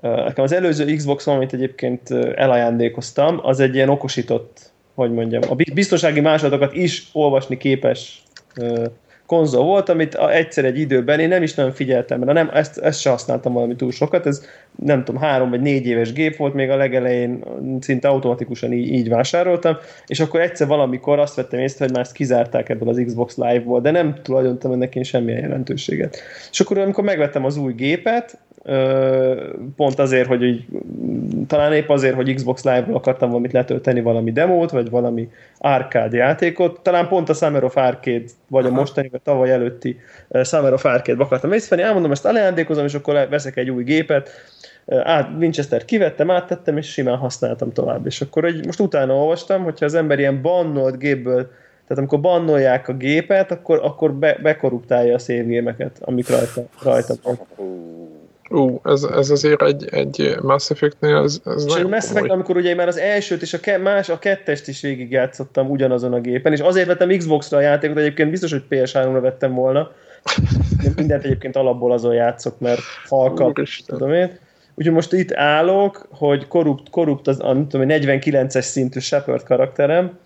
nekem az előző Xboxon, amit egyébként elajándékoztam, az egy ilyen okosított, hogy mondjam, a biztonsági másolatokat is olvasni képes... Ö, konzol volt, amit egyszer egy időben én nem is nagyon figyeltem, mert nem, ezt, ezt se használtam valami túl sokat, ez nem tudom, három vagy négy éves gép volt, még a legelején szinte automatikusan így, így vásároltam, és akkor egyszer valamikor azt vettem észre, hogy már ezt kizárták ebből az Xbox Live-ból, de nem tulajdontam ennek én semmilyen jelentőséget. És akkor amikor megvettem az új gépet, pont azért, hogy így, talán épp azért, hogy Xbox Live-ból akartam valamit letölteni, valami demót, vagy valami arcade játékot, talán pont a Summer of Arcade, vagy aha, a mostani, vagy tavaly előtti Summer of Arcade-ba akartam észvenni, elmondom, ezt ajándékozom, és akkor veszek egy új gépet, át, Winchester-t kivettem, áttettem, és simán használtam tovább, és akkor egy, most utána olvastam, hogyha az ember ilyen bannolt gépből, tehát amikor bannolják a gépet, akkor, akkor be, bekorruptálja a szélgémeket, amik rajta, rajta van. Ú, ez, ez azért egy, egy Mass Effect-nél ez, ez és nagyon Mass Effect, amikor ugye már az elsőt és a, ke- más, a kettest is végigjátszottam ugyanazon a gépen, és azért vettem Xbox-ra a játékot, egyébként biztos, hogy pé es háromra vettem volna, de mindent egyébként alapból azon játszok, mert halkap, tudom én. Úgyhogy most itt állok, hogy korrupt, korrupt az a, nem tudom, negyvenkilences szintű Shepard karakterem.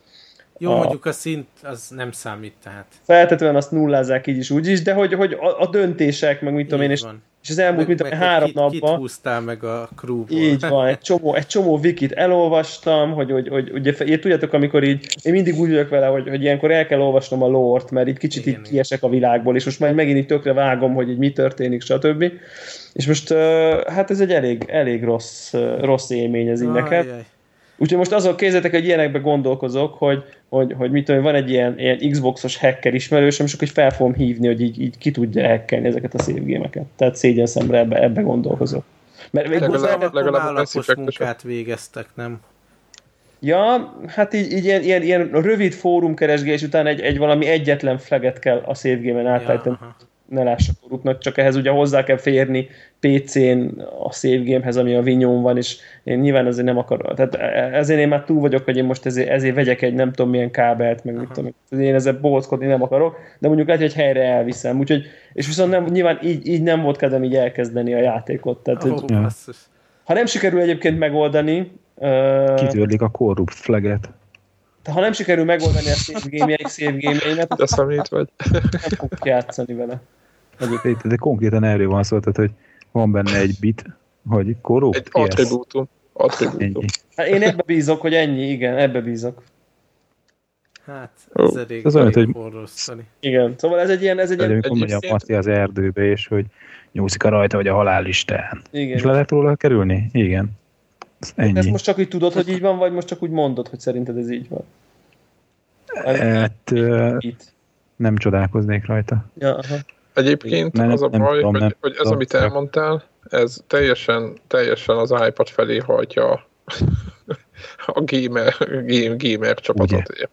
Jó, a, mondjuk a szint az nem számít, tehát. Feltetően azt nullázák így is, úgy is, de hogy, hogy a, a döntések, meg mit tudom én, és és az elmúlt, mint a három napban... Kit húztál meg a krúból. Így van, egy csomó, egy csomó wikit elolvastam, hogy, hogy, hogy ugye, ugye, tudjátok, amikor így, én mindig úgy vagyok vele, hogy, hogy ilyenkor el kell olvasnom a lore-t, mert így kicsit igen, így kiesek a világból, és most már megint így tökre vágom, hogy így mi történik, stb. És most, hát ez egy elég, elég rossz, rossz élmény ez így neked. Úgyhogy most azok kézzétek, hogy ilyenekbe gondolkozok, hogy, hogy, hogy mit tudom, van egy ilyen, ilyen Xboxos hacker ismerősöm, és akkor fel fogom hívni, hogy így, így ki tudja hackelni ezeket a szépgémeket. Tehát szégyen szemre ebbe, ebbe gondolkozok. Mert hát legalább, legalább alapos munkát végeztek, nem? Ja, hát így, így ilyen, ilyen, ilyen rövid fórumkeresgés után egy, egy valami egyetlen flaget kell a szépgémen átállítani. Ja, ne lássa korruptnak, csak ehhez ugye hozzá kell férni pé cén a save game-hez, ami a Vinyón van, és én nyilván azért nem akarok. Tehát ezért én már túl vagyok, hogy én most ezért, ezért vegyek egy nem tudom milyen kábelt, meg aha, mit tudom, én ezzel bolckodni nem akarok, de mondjuk lehet, hogy helyre elviszem. Úgyhogy, és viszont nem, nyilván így, így nem volt kedvem így elkezdeni a játékot. Tehát, oh, hogy, ha nem sikerül egyébként megoldani... Kitörlik a korrupt flaget. Ha nem sikerül megoldani a save game-jeik, save game-jeimet, nem fogok játszani vele. Egyébként, de konkrétan erről van szó, tehát, hogy van benne egy bit, hogy korrupt. Egy attribútum. attribútum. Hát én ebbe bízok, hogy ennyi, igen, ebbe bízok. Hát, ez elég elég forrosztani. Igen, szóval ez egy ilyen... Ez egy de, amikor mondja a parti az erdőbe, és hogy nyúszik a rajta, vagy a halállistán. Igen. És le lehet róla kerülni? Igen. Ez ennyi. Ezt most csak így tudod, hogy így van, vagy most csak úgy mondod, hogy szerinted ez így van? Hát... Itt. Nem csodálkoznék rajta. Ja, aha. Egyébként nem, az a baj, tudom, hogy, hogy ez, amit elmondtál, ez teljesen, teljesen az iPad felé hajtja a gamer, game, gamer csapatot. Ugye?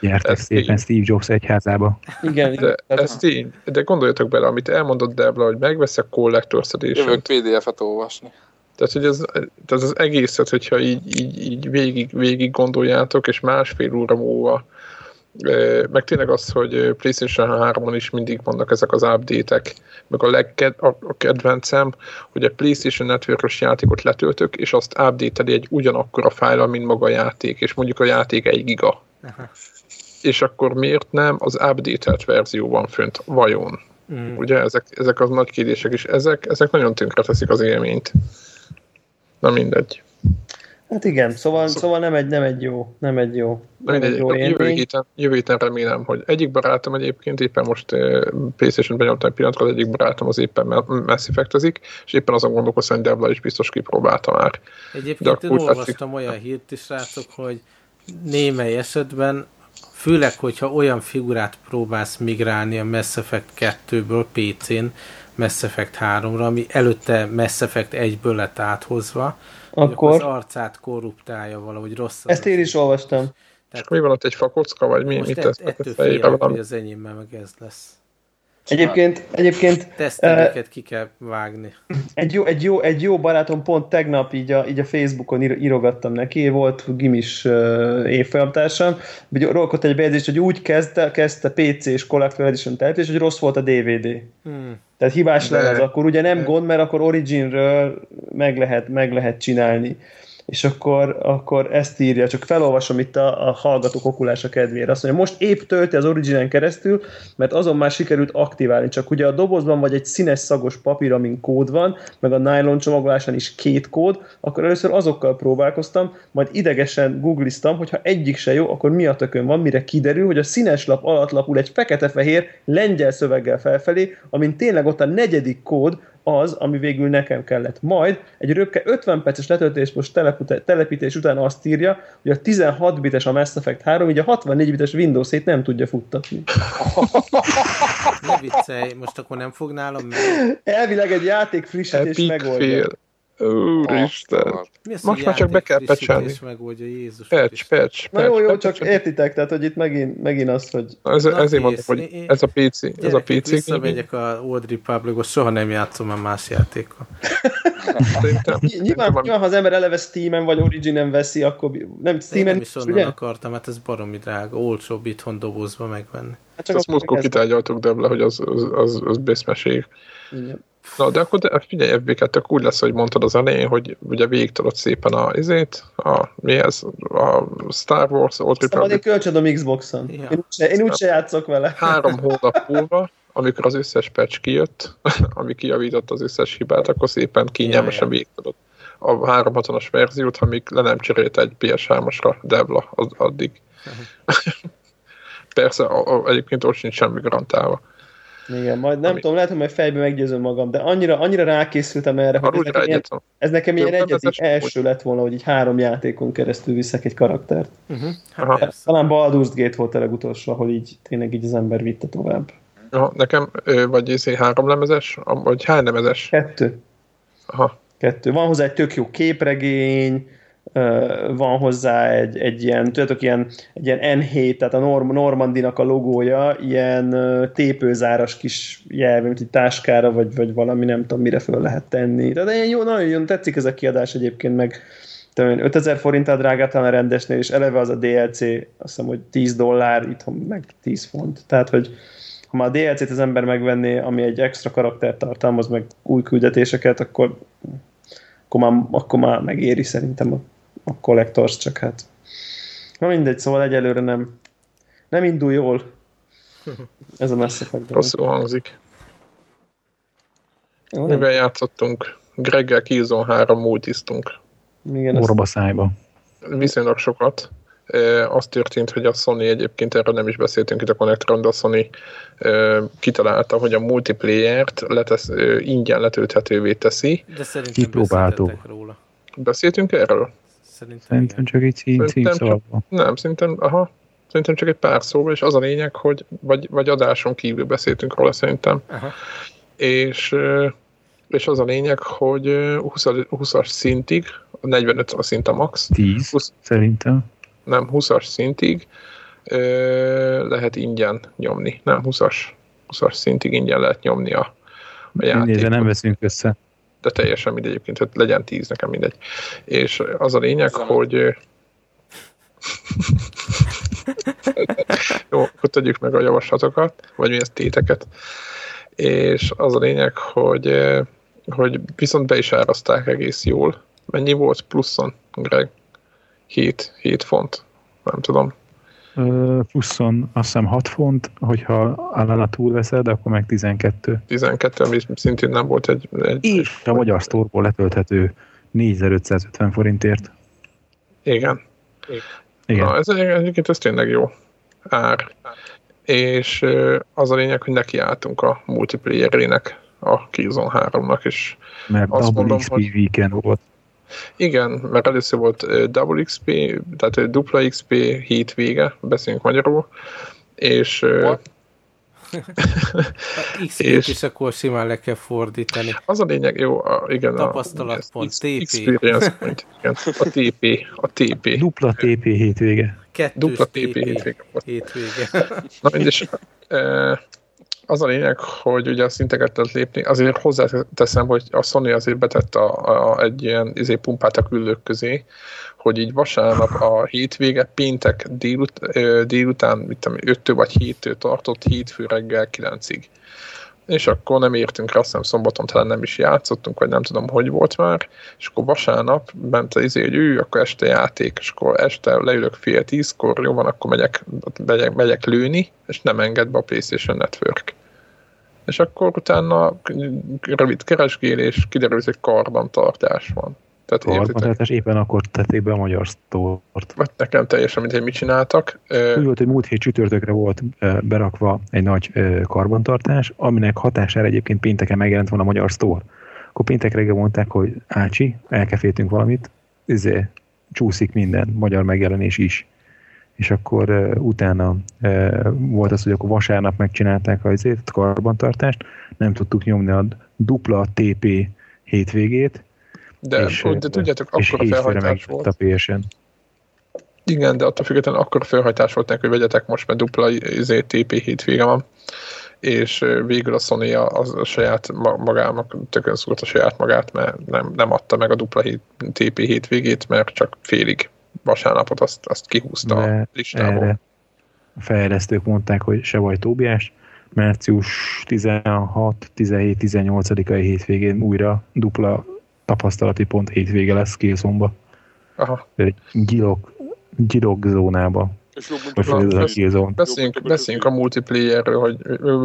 Jártak szépen így. Steve Jobs egyházába. Igen, de, ez így, de gondoljatok bele, amit elmondott Debla, hogy megveszek Collector's Edition. Jövök pé dé ef-et olvasni. Tehát, hogy ez, tehát az egészet, hogyha így, így, így végig, végig gondoljátok, és másfél óra múlva meg tényleg az, hogy PlayStation hármon is mindig vannak ezek az update-ek, meg a, legked, a, a kedvencem, hogy a PlayStation Network-os játékot letöltök, és azt update-eli egy ugyanakkora fájllal, mint maga a játék, és mondjuk a játék egy giga. Aha. És akkor miért nem az update-elt verzióban fönt? Vajon? Mm. Ugye ezek, ezek az nagy kérdések, és ezek, ezek nagyon tönkreteszik az élményt. Na mindegy. Hát igen, szóval, szóval, szóval nem, egy, nem egy jó, nem egy jó, nem egy jó élmény. Jövő héten, jövő héten remélem, hogy egyik barátom egyébként éppen most PlayStation benyomtam egy pillanatra, egyik barátom az éppen Mass Effectezik, és éppen azon gondolkoztam, hogy Debla is biztos kipróbálta már. Egyébként én olvastam olyan hírt is, srácok, hogy némely esetben, főleg, hogyha olyan figurát próbálsz migrálni a Mass Effect kettőből pé cén Mass Effect háromra, ami előtte Mass Effect egyből lett áthozva, akkor az arcát korruptálja valahogy rosszul. Ezt én is olvastam. Tehát mi van ott, egy fakocka, vagy mi? Most mit ezt, ettől féljük, hogy az enyémmel meg ez lesz. Egyébként, egyébként tesztelőket uh, ki kell vágni. Egy jó, egy, jó, egy jó barátom pont tegnap így a, így a Facebookon írogattam neki, volt gimis uh, évfolyamtársam, hogy rolkodt egy bejegyzést, hogy úgy kezdte, kezdte pé cés Collector's Edition telepítés, hogy rossz volt a dé vé dé. Hmm. Tehát hibás lenne az akkor, ugye nem de. Gond, mert akkor Originről meg lehet, meg lehet csinálni. És akkor, akkor ezt írja, csak felolvasom itt a, a hallgatók okulása kedvére. Azt mondja, most épp tölti az Originen keresztül, mert azon már sikerült aktiválni. Csak ugye a dobozban vagy egy színes szagos papír, amin kód van, meg a nylon csomagolásán is két kód, akkor először azokkal próbálkoztam, majd idegesen googliztam, hogy ha egyik se jó, akkor mi a tökön van, mire kiderül, hogy a színes lap alatt lapul egy fekete-fehér lengyel szöveggel felfelé, amin tényleg ott a negyedik kód, az, ami végül nekem kellett. Majd egy röpke ötven perces letöltés most telepítés után azt írja, hogy a tizenhat bites a Mass Effect három, így a hatvannégy bites Windows hét nem tudja futtatni. Ne viccelj, most akkor nem fog nálam meg? Elvileg egy játék frissítés Epic megoldja. Úristen. Most már csak be kell pecselni. Pecs, pecs. Na jó, jó, csak értitek, tehát, hogy itt megint, megint az, hogy... Ez, na, ezért mondom, hogy ez a pé cé. Ez a pé cé. Visszamegyek a Old Republic-hoz, soha nem játszom a más játékkal. Nyilván, ha az ember eleve Steamen vagy Originen veszi, akkor... Nem, Steamen, nem is onnan ugye? Akartam, hát ez baromi drága, olcsóbb itthon dobozba megvenni. Hát csak azt múltkor kitárgyaltuk, Debla, hogy az, az, az, az bészmeség. Igen. Na, de akkor de, figyelj, ef bé kettő, akkor úgy lesz, hogy mondtad az elején, hogy ugye végig tudod szépen a izét, a, mi ez, a Star Wars, Old Republic. Szabad, én kölcsönöm Xboxon. Ja. Én úgyse úgy úgy játszok vele. Három hónap múlva, amikor az összes patch kijött, ami kijavított az összes hibát, akkor szépen kényelmesen végig tudod a háromszázhatvanas verziót, amíg le nem cserélt egy pé es hármasra Debla az, addig. Persze, a, a, egyébként ott sincs semmi garantálva. Igen, majd nem Ami... tudom, lehet, hogy majd fejben meggyőzöm magam, de annyira, annyira rákészültem erre, ha hogy ez, ilyen, ez nekem ilyen egyedik első úgy. Lett volna, hogy így három játékon keresztül viszek egy karaktert. Uh-huh. Hát talán Baldur's Gate volt a legutolsó, ahol így tényleg így az ember vitte tovább. Aha, nekem, vagy észé három lemezes, vagy hány lemezes? Kettő. Aha. Kettő. Van hozzá egy tök jó képregény, van hozzá egy, egy ilyen, tudjátok, ilyen, egy ilyen en hét, tehát a Norm- Normandinak a logója, ilyen tépőzáras kis jelvű, mint egy táskára, vagy, vagy valami, nem tudom, mire föl lehet tenni. Tehát ilyen jó, nagyon jó, tetszik ez a kiadás egyébként, meg ötezer forint a drágátlan rendesnél, és eleve az a dé el cé, azt hiszem, hogy tíz dollár, itthon meg tíz font. Tehát, hogy ha már a dé el cét az ember megvenné, ami egy extra karakter tartalmaz, meg új küldetéseket, akkor akkor már, akkor már megéri szerintem a, a Collectors, csak hát na mindegy, szóval egyelőre nem nem indul jól ez a Mass Effect. Rosszul hangzik. Jó, mivel nem? Játszottunk Greggel, Killzone három multisztunk. Orba szájba. Viszonylag sokat. E, az történt, hogy a Sony egyébként, erről nem is beszéltünk itt a Connectron, de a Sony e, kitalálta, hogy a multiplayert letesz, e, ingyen letölthetővé teszi. De szerintem beszéltetek róla. Beszéltünk erről? Szerintem, szerintem csak egy cím, címszavakban. Nem, szerintem, aha, szerintem csak egy pár szóval, és az a lényeg, hogy vagy, vagy adáson kívül beszéltünk róla szerintem. Aha. És... E, és az a lényeg, hogy húszas szintig, negyvenöt a szint a max. tíz, húsz, szerintem. Nem, húszas szintig ö, lehet ingyen nyomni. Nem, húszas, húszas szintig ingyen lehet nyomni a, a játékot. De nem veszünk össze. De teljesen mindegy, egyébként, hogy legyen tíz, nekem mindegy. És az a lényeg, az hogy... A... Jó, akkor tegyük meg a javaslatokat, vagy mi ezt téteket. És az a lényeg, hogy, hogy viszont be is árazták egész jól. Mennyi volt pluszon, Greg? hét font, nem tudom. Pluszon azt hiszem hat font, hogyha állana túlveszed, akkor meg tizenkettő. tizenkettő, ami szintén nem volt egy... egy és egy a magyar sztorból letölthető négyezer-ötszázötven forintért. Igen. Igen. Na, ez egyébként ez tényleg jó ár. És az a lényeg, hogy nekiálltunk a multiplayerének, a Killzone háromnak is. Mert azt mondom, iksz pé hogy... weekend volt. Igen, mert először volt Double iksz pé, tehát dupla iksz pé hétvége, beszélünk magyarul, és... iksz pé-t és is akkor simán le kell fordítani. Az a lényeg, jó, a, igen. Tapasztalatpont, té pé. A té pé, a té pé. Dupla té pé hétvége. Kettős dupla té pé hétvége. hétvége. Na mindegy, az a lényeg, hogy ugye a szinteket lehet lépni, azért hozzáteszem, hogy a Sony azért betett a, a, egy ilyen izé pumpát a küllők közé, hogy így vasárnap a hétvége, péntek délut, délután, mit tudom, öttől vagy héttől tartott, hétfő reggel kilencig. És akkor nem értünk rá, azt hiszem szombaton talán nem is játszottunk, vagy nem tudom, hogy volt már, és akkor vasárnap ment az izé, hogy ő, akkor este játék, és akkor este leülök fél tízkor, jó van, akkor megyek, megyek, megyek lőni, és nem enged be a PlayStation Network. És akkor utána rövid keresgélés, kiderül, hogy karbantartás van. Karbantartás éppen akkor tették be a magyar sztort. Vagy nekem teljesen mindegy, mit csináltak. Úgy volt, hogy múlt hét csütörtökre volt berakva egy nagy karbantartás, aminek hatására egyébként pénteken megjelent volna a magyar sztor. Akkor péntek reggel mondták, hogy ácsi, elkeféltünk valamit, izé, csúszik minden, magyar megjelenés is. És akkor uh, utána uh, volt az, hogy akkor vasárnap megcsinálták a karbantartást, nem tudtuk nyomni a dupla té pé hétvégét, de, és, de tudjátok, és akkora felhajtás volt. A pé es en. Igen, de attól függetlenül akkora felhajtás volt nekünk, hogy vegyetek most, mert dupla té pé hétvége van, és végül a Sony a, a saját magának, tökön szúrt a saját magát, mert nem, nem adta meg a dupla té pé hétvégét, mert csak félig. Vasárnapot azt, azt kihúzta de a listából. A fejlesztők mondták, hogy se vagy Tóbiás, március tizenhat, tizenhét, tizennyolcadikai hétvégén újra dupla tapasztalati pont hétvége lesz Killzone-ba. Aha. Gyilog, gyilog zónába. Beszéljünk, beszéljünk, beszéljünk a multiplayerről, hogy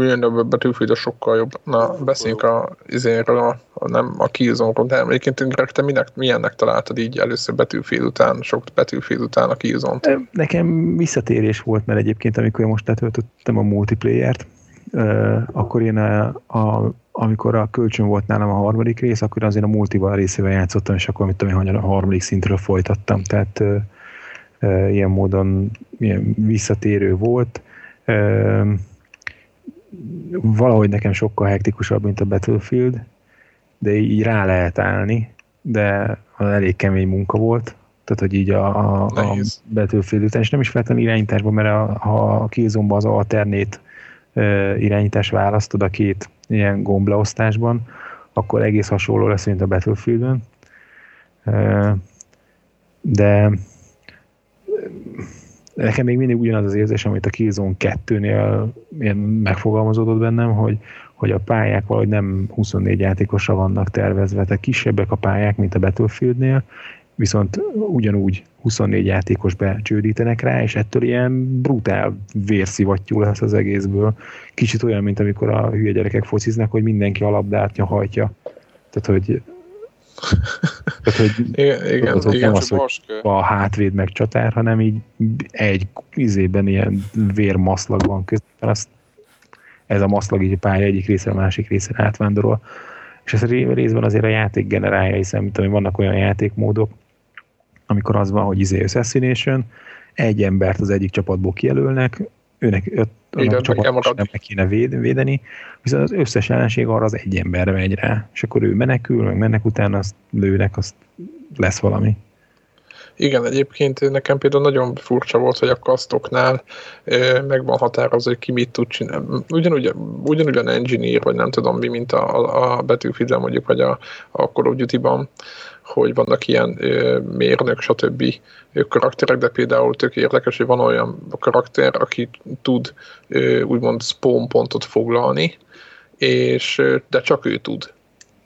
jön a Battlefield sokkal jobb. Na, beszéljünk a izéről, a, a, nem a Killzone-ról, de egyébként te minek, milyennek találtad így először Battlefield után, sok Battlefield után a Killzone-t? Nekem visszatérés volt, mert egyébként amikor most letöltöttem a multiplayert, akkor én a, a, amikor a kölcsön volt nálam a harmadik rész, akkor azért a multival részével játszottam, és akkor mit tudom én, a harmadik szintről folytattam, tehát ilyen módon ilyen visszatérő volt. Valahogy nekem sokkal hektikusabb, mint a Battlefield, de így rá lehet állni, de elég kemény munka volt, tehát hogy így a, a, a Battlefield után, és nem is feltem irányításban, mert a, ha a Killzone-ban az alternét irányítás választod a két ilyen gombleosztásban, akkor egész hasonló lesz, mint a Battlefieldön. De nekem még mindig ugyanaz az érzés, amit a Killzone kettőnél megfogalmazódott bennem, hogy, hogy a pályák valahogy nem huszonnégy játékosra vannak tervezve, tehát kisebbek a pályák, mint a Battlefieldnél, viszont ugyanúgy huszonnégy játékos becsődítenek rá, és ettől ilyen brutál vérszivattyú lesz az egészből. Kicsit olyan, mint amikor a hülye gyerekek fociznak, hogy mindenki a labdát hajtja. Tehát, hogy tehát, hogy igen, igen, az, igen, nem az, hogy a hátvéd meg csatár, hanem így egy izében ilyen vérmaszlag van közben, azt ez a maszlag így a pálya egyik részre, a másik részre átvándorol. És ez részben azért a játék generálja, hiszen mint, ami vannak olyan játékmódok, amikor az van, hogy izé assassination, egy embert az egyik csapatból kijelölnek, őnek öt, a csapatot nem kéne védeni, viszont az összes ellenség arra az egy emberre megy rá, és akkor ő menekül, meg mennek utána, azt lőnek, azt lesz valami. Igen, egyébként nekem például nagyon furcsa volt, hogy a kasztoknál meg van határozva, hogy ki mit tud csinálni. Ugyanúgy, ugyanúgy a engineer, vagy nem tudom mi, mint a, a Battlefield-en mondjuk, vagy a, a Call of Duty-ban, hogy vannak ilyen ö, mérnök, stb. Karakterek, de például tök érdekes, hogy van olyan karakter, aki tud ö, úgymond spawn pontot foglalni, és, de csak ő tud.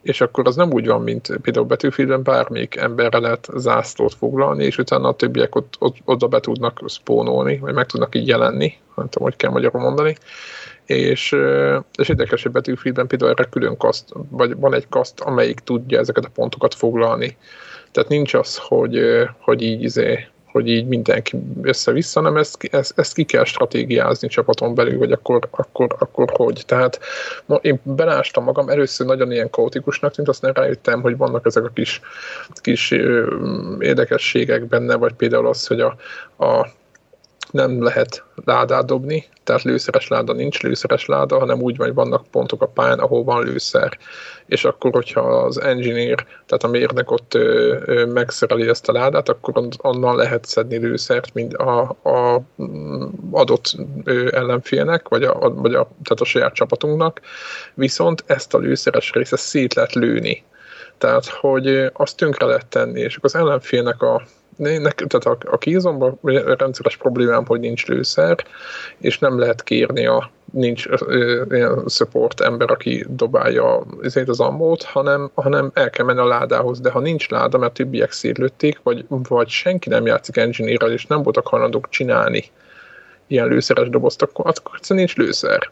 És akkor az nem úgy van, mint például Battlefield-ben bármelyik emberre lehet zászlót foglalni, és utána a többiek ott, ott, oda be tudnak spawnolni, vagy meg tudnak így jelenni, nem tudom, hogy kell magyarul mondani, és, és érdekes, hogy Battlefieldben például erre külön kaszt, vagy van egy kaszt, amelyik tudja ezeket a pontokat foglalni. Tehát nincs az, hogy, hogy így izé, hogy így mindenki össze-vissza, hanem ezt, ezt, ezt ki kell stratégiázni csapaton belül, vagy akkor, akkor, akkor hogy. Tehát én belástam magam, először nagyon ilyen kaotikusnak tűnt, aztán rájöttem, hogy vannak ezek a kis, kis érdekességek benne, vagy például az, hogy a, a nem lehet ládát dobni, tehát lőszeres láda nincs, lőszeres láda, hanem úgy van, vannak pontok a pán, ahol van lőszer. És akkor, hogyha az engineer, tehát a mérnök ott ö, ö, megszereli ezt a ládát, akkor onnan lehet szedni lőszert, mint a, a adott ö, ellenfélnek, vagy, a, vagy a, tehát a saját csapatunknak. Viszont ezt a lőszeres része szét lehet lőni. Tehát, hogy azt tönkre lehet tenni, és az ellenfélnek a Nek, tehát a, a Killzone-ban rendszeres problémám, hogy nincs lőszer, és nem lehet kérni a nincs ö, ilyen support ember, aki dobálja ezért az ammót, hanem, hanem el kell menni a ládához, de ha nincs láda, mert többiek szétlőtték, vagy, vagy senki nem játszik engineer-rel, és nem voltak hajlandók csinálni ilyen lőszeres dobozt, akkor akkor nincs lőszer.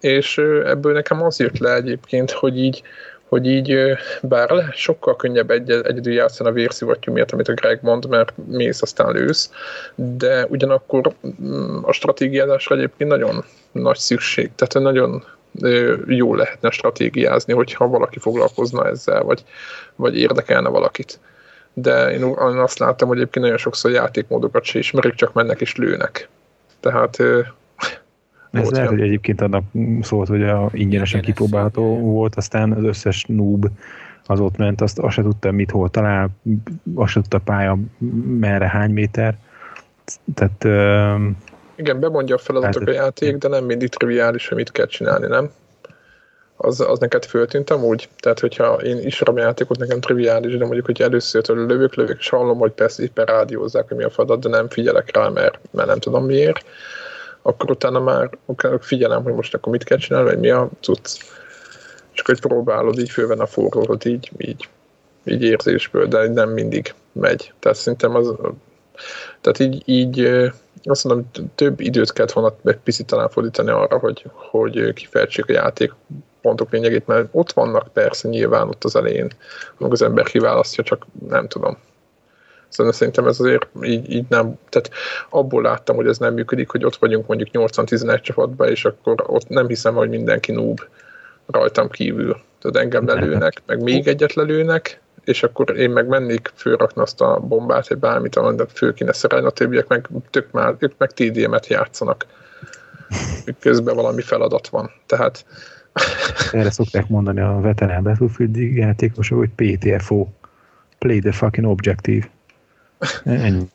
És ebből nekem az jött le egyébként, hogy így hogy így bár sokkal könnyebb egy, egyedül játszani a vérszivattyú miatt, amit a Greg mond, mert mész, aztán lősz, de ugyanakkor a stratégiázásra egyébként nagyon nagy szükség, tehát nagyon jó lehetne stratégiázni, hogyha valaki foglalkozna ezzel, vagy, vagy érdekelne valakit. De én azt láttam, hogy egyébként nagyon sokszor játékmódokat se ismerik, csak mennek és lőnek. Tehát... Ez lehet, hogy egyébként annak szólt, hogy a ingyenesen kipróbálható volt, aztán az összes noob az ott ment, azt, azt se tudta, mit hol talál, azt se tudta pálya, merre, hány méter. Tehát... Igen, bemondja a feladatok a játék, de nem mindig triviális, hogy mit kell csinálni, nem? Az, az neked föltűnt amúgy? Tehát, hogyha én is a játékot, nekem triviális, de mondjuk, hogy először lövök, lövök, és hallom, hogy persze éppen rádiózzák, hogy mi a feladat, de nem figyelek rá, mert, mert nem tudom miért. Akkor utána már figyelem, hogy most akkor mit kell csinálni, vagy mi a cucc. Csak hogy próbálod így főven a forrót, így, így, így érzésből, de nem mindig megy. Tehát szerintem az... Tehát így, így azt mondom, több időt kellett volna egy picit talán fordítani arra, hogy, hogy kifejtsék a játékpontok lényegét, mert ott vannak persze nyilván ott az elején, amikor az ember kiválasztja, csak nem tudom. Szerintem ez azért így, így nem, tehát abból láttam, hogy ez nem működik, hogy ott vagyunk mondjuk nyolcvan-tizenegy csapatban, és akkor ott nem hiszem, hogy mindenki noob rajtam kívül. Tehát engem lelőnek, meg még egyet lelőnek, és akkor én meg mennék fölrakni azt a bombát, vagy bármit, amit föl kéne szerelni, a többiek meg tök már, ők meg té dé em-et játszanak. Közben valami feladat van. Tehát... Erre szokták mondani a veterán Battlefield játékosok, hogy pé té ef o, Play the fucking objective. Igen.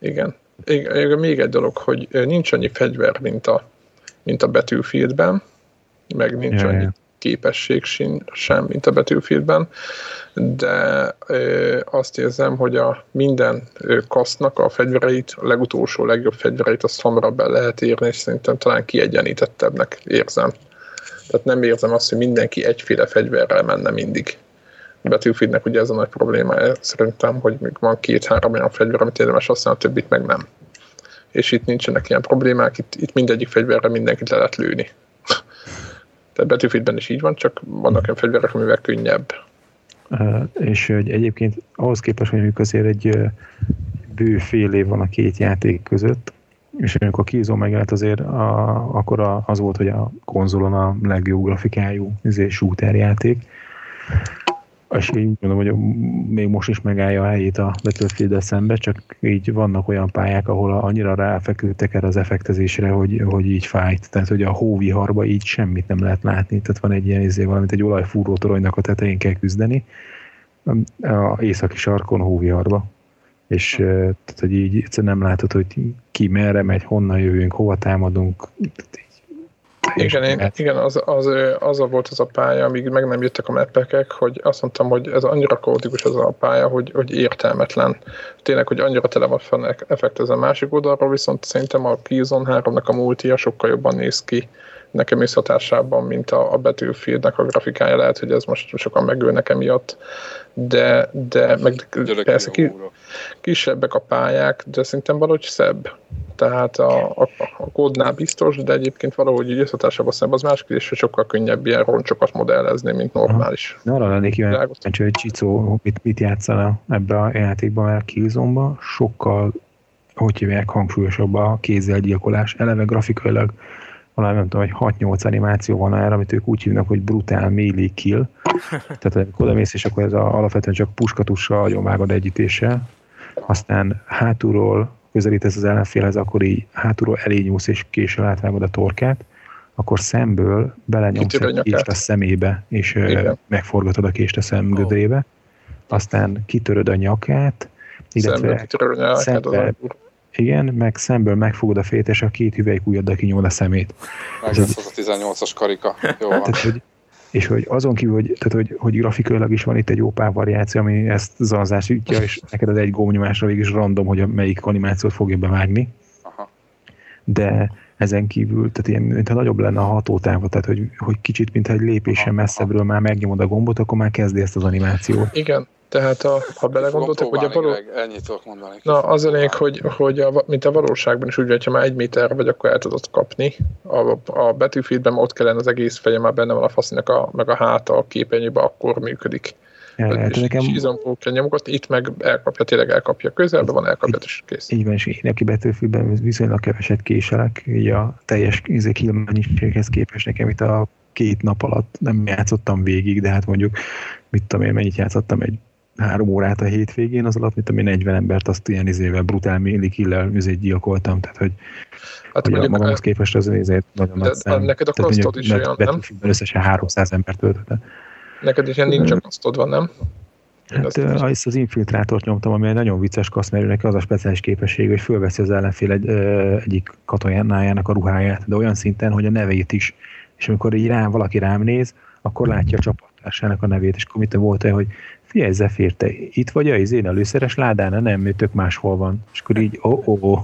Igen. Igen. Még egy dolog, hogy nincs annyi fegyver, mint a, mint a Battlefieldben, meg nincs yeah, annyi yeah. képesség sem, mint a Battlefieldben, de ö, azt érzem, hogy a minden kasznak a fegyvereit, a legutolsó, legjobb fegyvereit azt hamarabb be lehet érni, és szerintem talán kiegyenítettebbnek érzem. Tehát nem érzem azt, hogy mindenki egyféle fegyverrel menne mindig. Battlefieldnek ugye ez a nagy problémája szerintem, hogy még van két-három olyan fegyver, amit érdemes használni, a többit meg nem. És itt nincsenek ilyen problémák, itt, itt mindegyik fegyverre mindenkit le lehet lőni. Tehát Battlefieldben is így van, csak vannak olyan fegyverek, amivel könnyebb. Uh, és egyébként ahhoz képest, hogy mondjuk azért egy uh, bő fél év van a két játék között, és amikor a Killzone megjelent azért, a, akkor a, az volt, hogy a konzolon a legjobb grafikájú shooter játék. És így mondom, hogy még most is megállja a helyét a Battlefield-del szembe, csak így vannak olyan pályák, ahol annyira ráfekültek erre az effektezésre, hogy, hogy így fájt. Tehát, hogy a hóviharba így semmit nem lehet látni. Tehát van egy ilyen izé, valamint egy olajfúró toronynak a tetején kell küzdeni. A északi sarkon hóviharba. És tehát, hogy így egyszerűen nem látod, hogy ki merre megy, honnan jövünk, hova támadunk. Igen, én, igen az, az, az volt az a pálya, amíg meg nem jöttek a meppekek, hogy azt mondtam, hogy ez annyira kaotikus az a pálya, hogy, hogy értelmetlen. Tényleg, hogy annyira tele van fenn effekt ezen másik oldalról, viszont szerintem a Killzone háromnak a multija sokkal jobban néz ki nekem összhatásában, mint a, a Battlefieldnek a grafikája. Lehet, hogy ez most sokan megölnek emiatt, de, de meg, persze ki, kisebbek a pályák, de szerintem valahogy szebb. tehát a, a, a kódnál biztos, de egyébként valahogy így összetársában szemben az más kérdés, hogy sokkal könnyebb ilyen roncsokat modellezni, mint normális. Na, arra lennék jön, hogy Csicó mit, mit játszana ebbe a játékban, mert a Killzone-ban sokkal, hogy hívják, hangsúlyosabb a kézzel gyilkolás, eleve grafikailag valami, nem tudom, hogy hat-nyolc animáció van erre, amit ők úgy hívnak, hogy brutál melee kill. Tehát amikor oda mész, és akkor ez a, alapvetően csak puskatussal, agyonvágod együttéssel, aztán hátulról közelítesz az ellenfélhez, akkor így hátulról elé nyúlsz, és később átvágod a torkát, akkor szemből belenyomsz a kést a szemébe, és igen, megforgatod a kést a szemgödrébe, oh, aztán kitöröd a nyakát, illetve szembe, igen, meg szemből megfogod a fét, és a két hüvelykujjaddal kinyomod a szemét. Ez az a tizennyolcas karika. Jó van. Tehát, hogy, és hogy azon kívül, hogy, tehát, hogy, hogy grafikailag is van itt egy jó pár variáció, ami ezt zanzásítja, és neked az egy gombnyomásra végig is random, hogy a melyik animációt fogja bevágni. Aha. De ezen kívül, tehát ilyen, mintha nagyobb lenne a hatótáva, tehát hogy, hogy kicsit, mintha egy lépésen messzebbről már megnyomod a gombot, akkor már kezdi ezt az animációt. Igen. Tehát a, ha belegondoltak, hogy a való... Ennyit tudok mondani. Na, az a lényeg, hogy, hogy a, mint a valóságban is úgy, hogyha már egy méter vagy, akkor el tudod kapni. A, a Battlefieldben ott kellene az egész feje, már benne van a faszinak, a, meg a háta a képernyőben, akkor működik. Ja, és nekem... izompól kell nyomogatni, itt meg elkapja, tényleg elkapja közelben, van elkapja, és kész. Így van, és én, aki Battlefieldben viszonylag keveset késelek, így a teljes kilmennyiséghez képest nekem itt a két nap alatt nem játszottam végig, de hát mondjuk, mit tudom én, mennyit játszottam egy három órát a hétvégén, az alatt, mint ami negyven embert, azt ilyen izével brutál méli killel üzét gyilkoltam, tehát hogy, hát hogy a magamhoz képest az izét nagyon nagy szám. Neked a kasztod is olyan, nem? Összesen háromszáz embert töltöttem. Neked is ilyen nincs a kasztod van, nem? Hát azt az infiltrátort nyomtam, ami egy nagyon vicces kaszt, mert neki az a speciális képessége, hogy fölveszi az ellenfél egy, ö, egyik katonájának a ruháját, de olyan szinten, hogy a nevét is. És amikor így rám, valaki rám néz, akkor látja a csapattársának a nevét, és akkor mit volt olyan, hogy figyelj, Zephyr, te itt vagy, az én előszeres ládán, nem, ő tök máshol van. És akkor így, ó, ó, ó.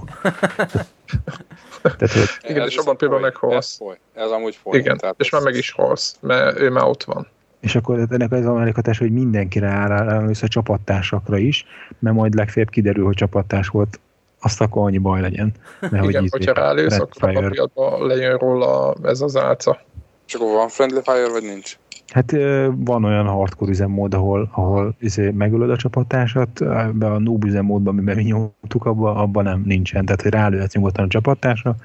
Igen, és abban például meghalsz. Ez amúgy foly. Igen, és már meg is halsz, mert ő már ott van. És akkor ennek az a mellékhatása, hogy mindenkire áll össze, a csapattársakra is, mert majd legfeljebb kiderül, hogy csapattárs volt, azt akkor annyi baj legyen. Igen, hogyha rálősz, akkor a papírban lejön róla ez az álca. És akkor van friendly fire, vagy nincs? Hát van olyan hardcore üzemmód, ahol, ahol izé, megölöd a csapattársat, ebben a noob üzemmódban, amiben mi nyomtuk, abban abba nem nincsen. Tehát, hogy rálőhetsz nyugodtan a csapattársa,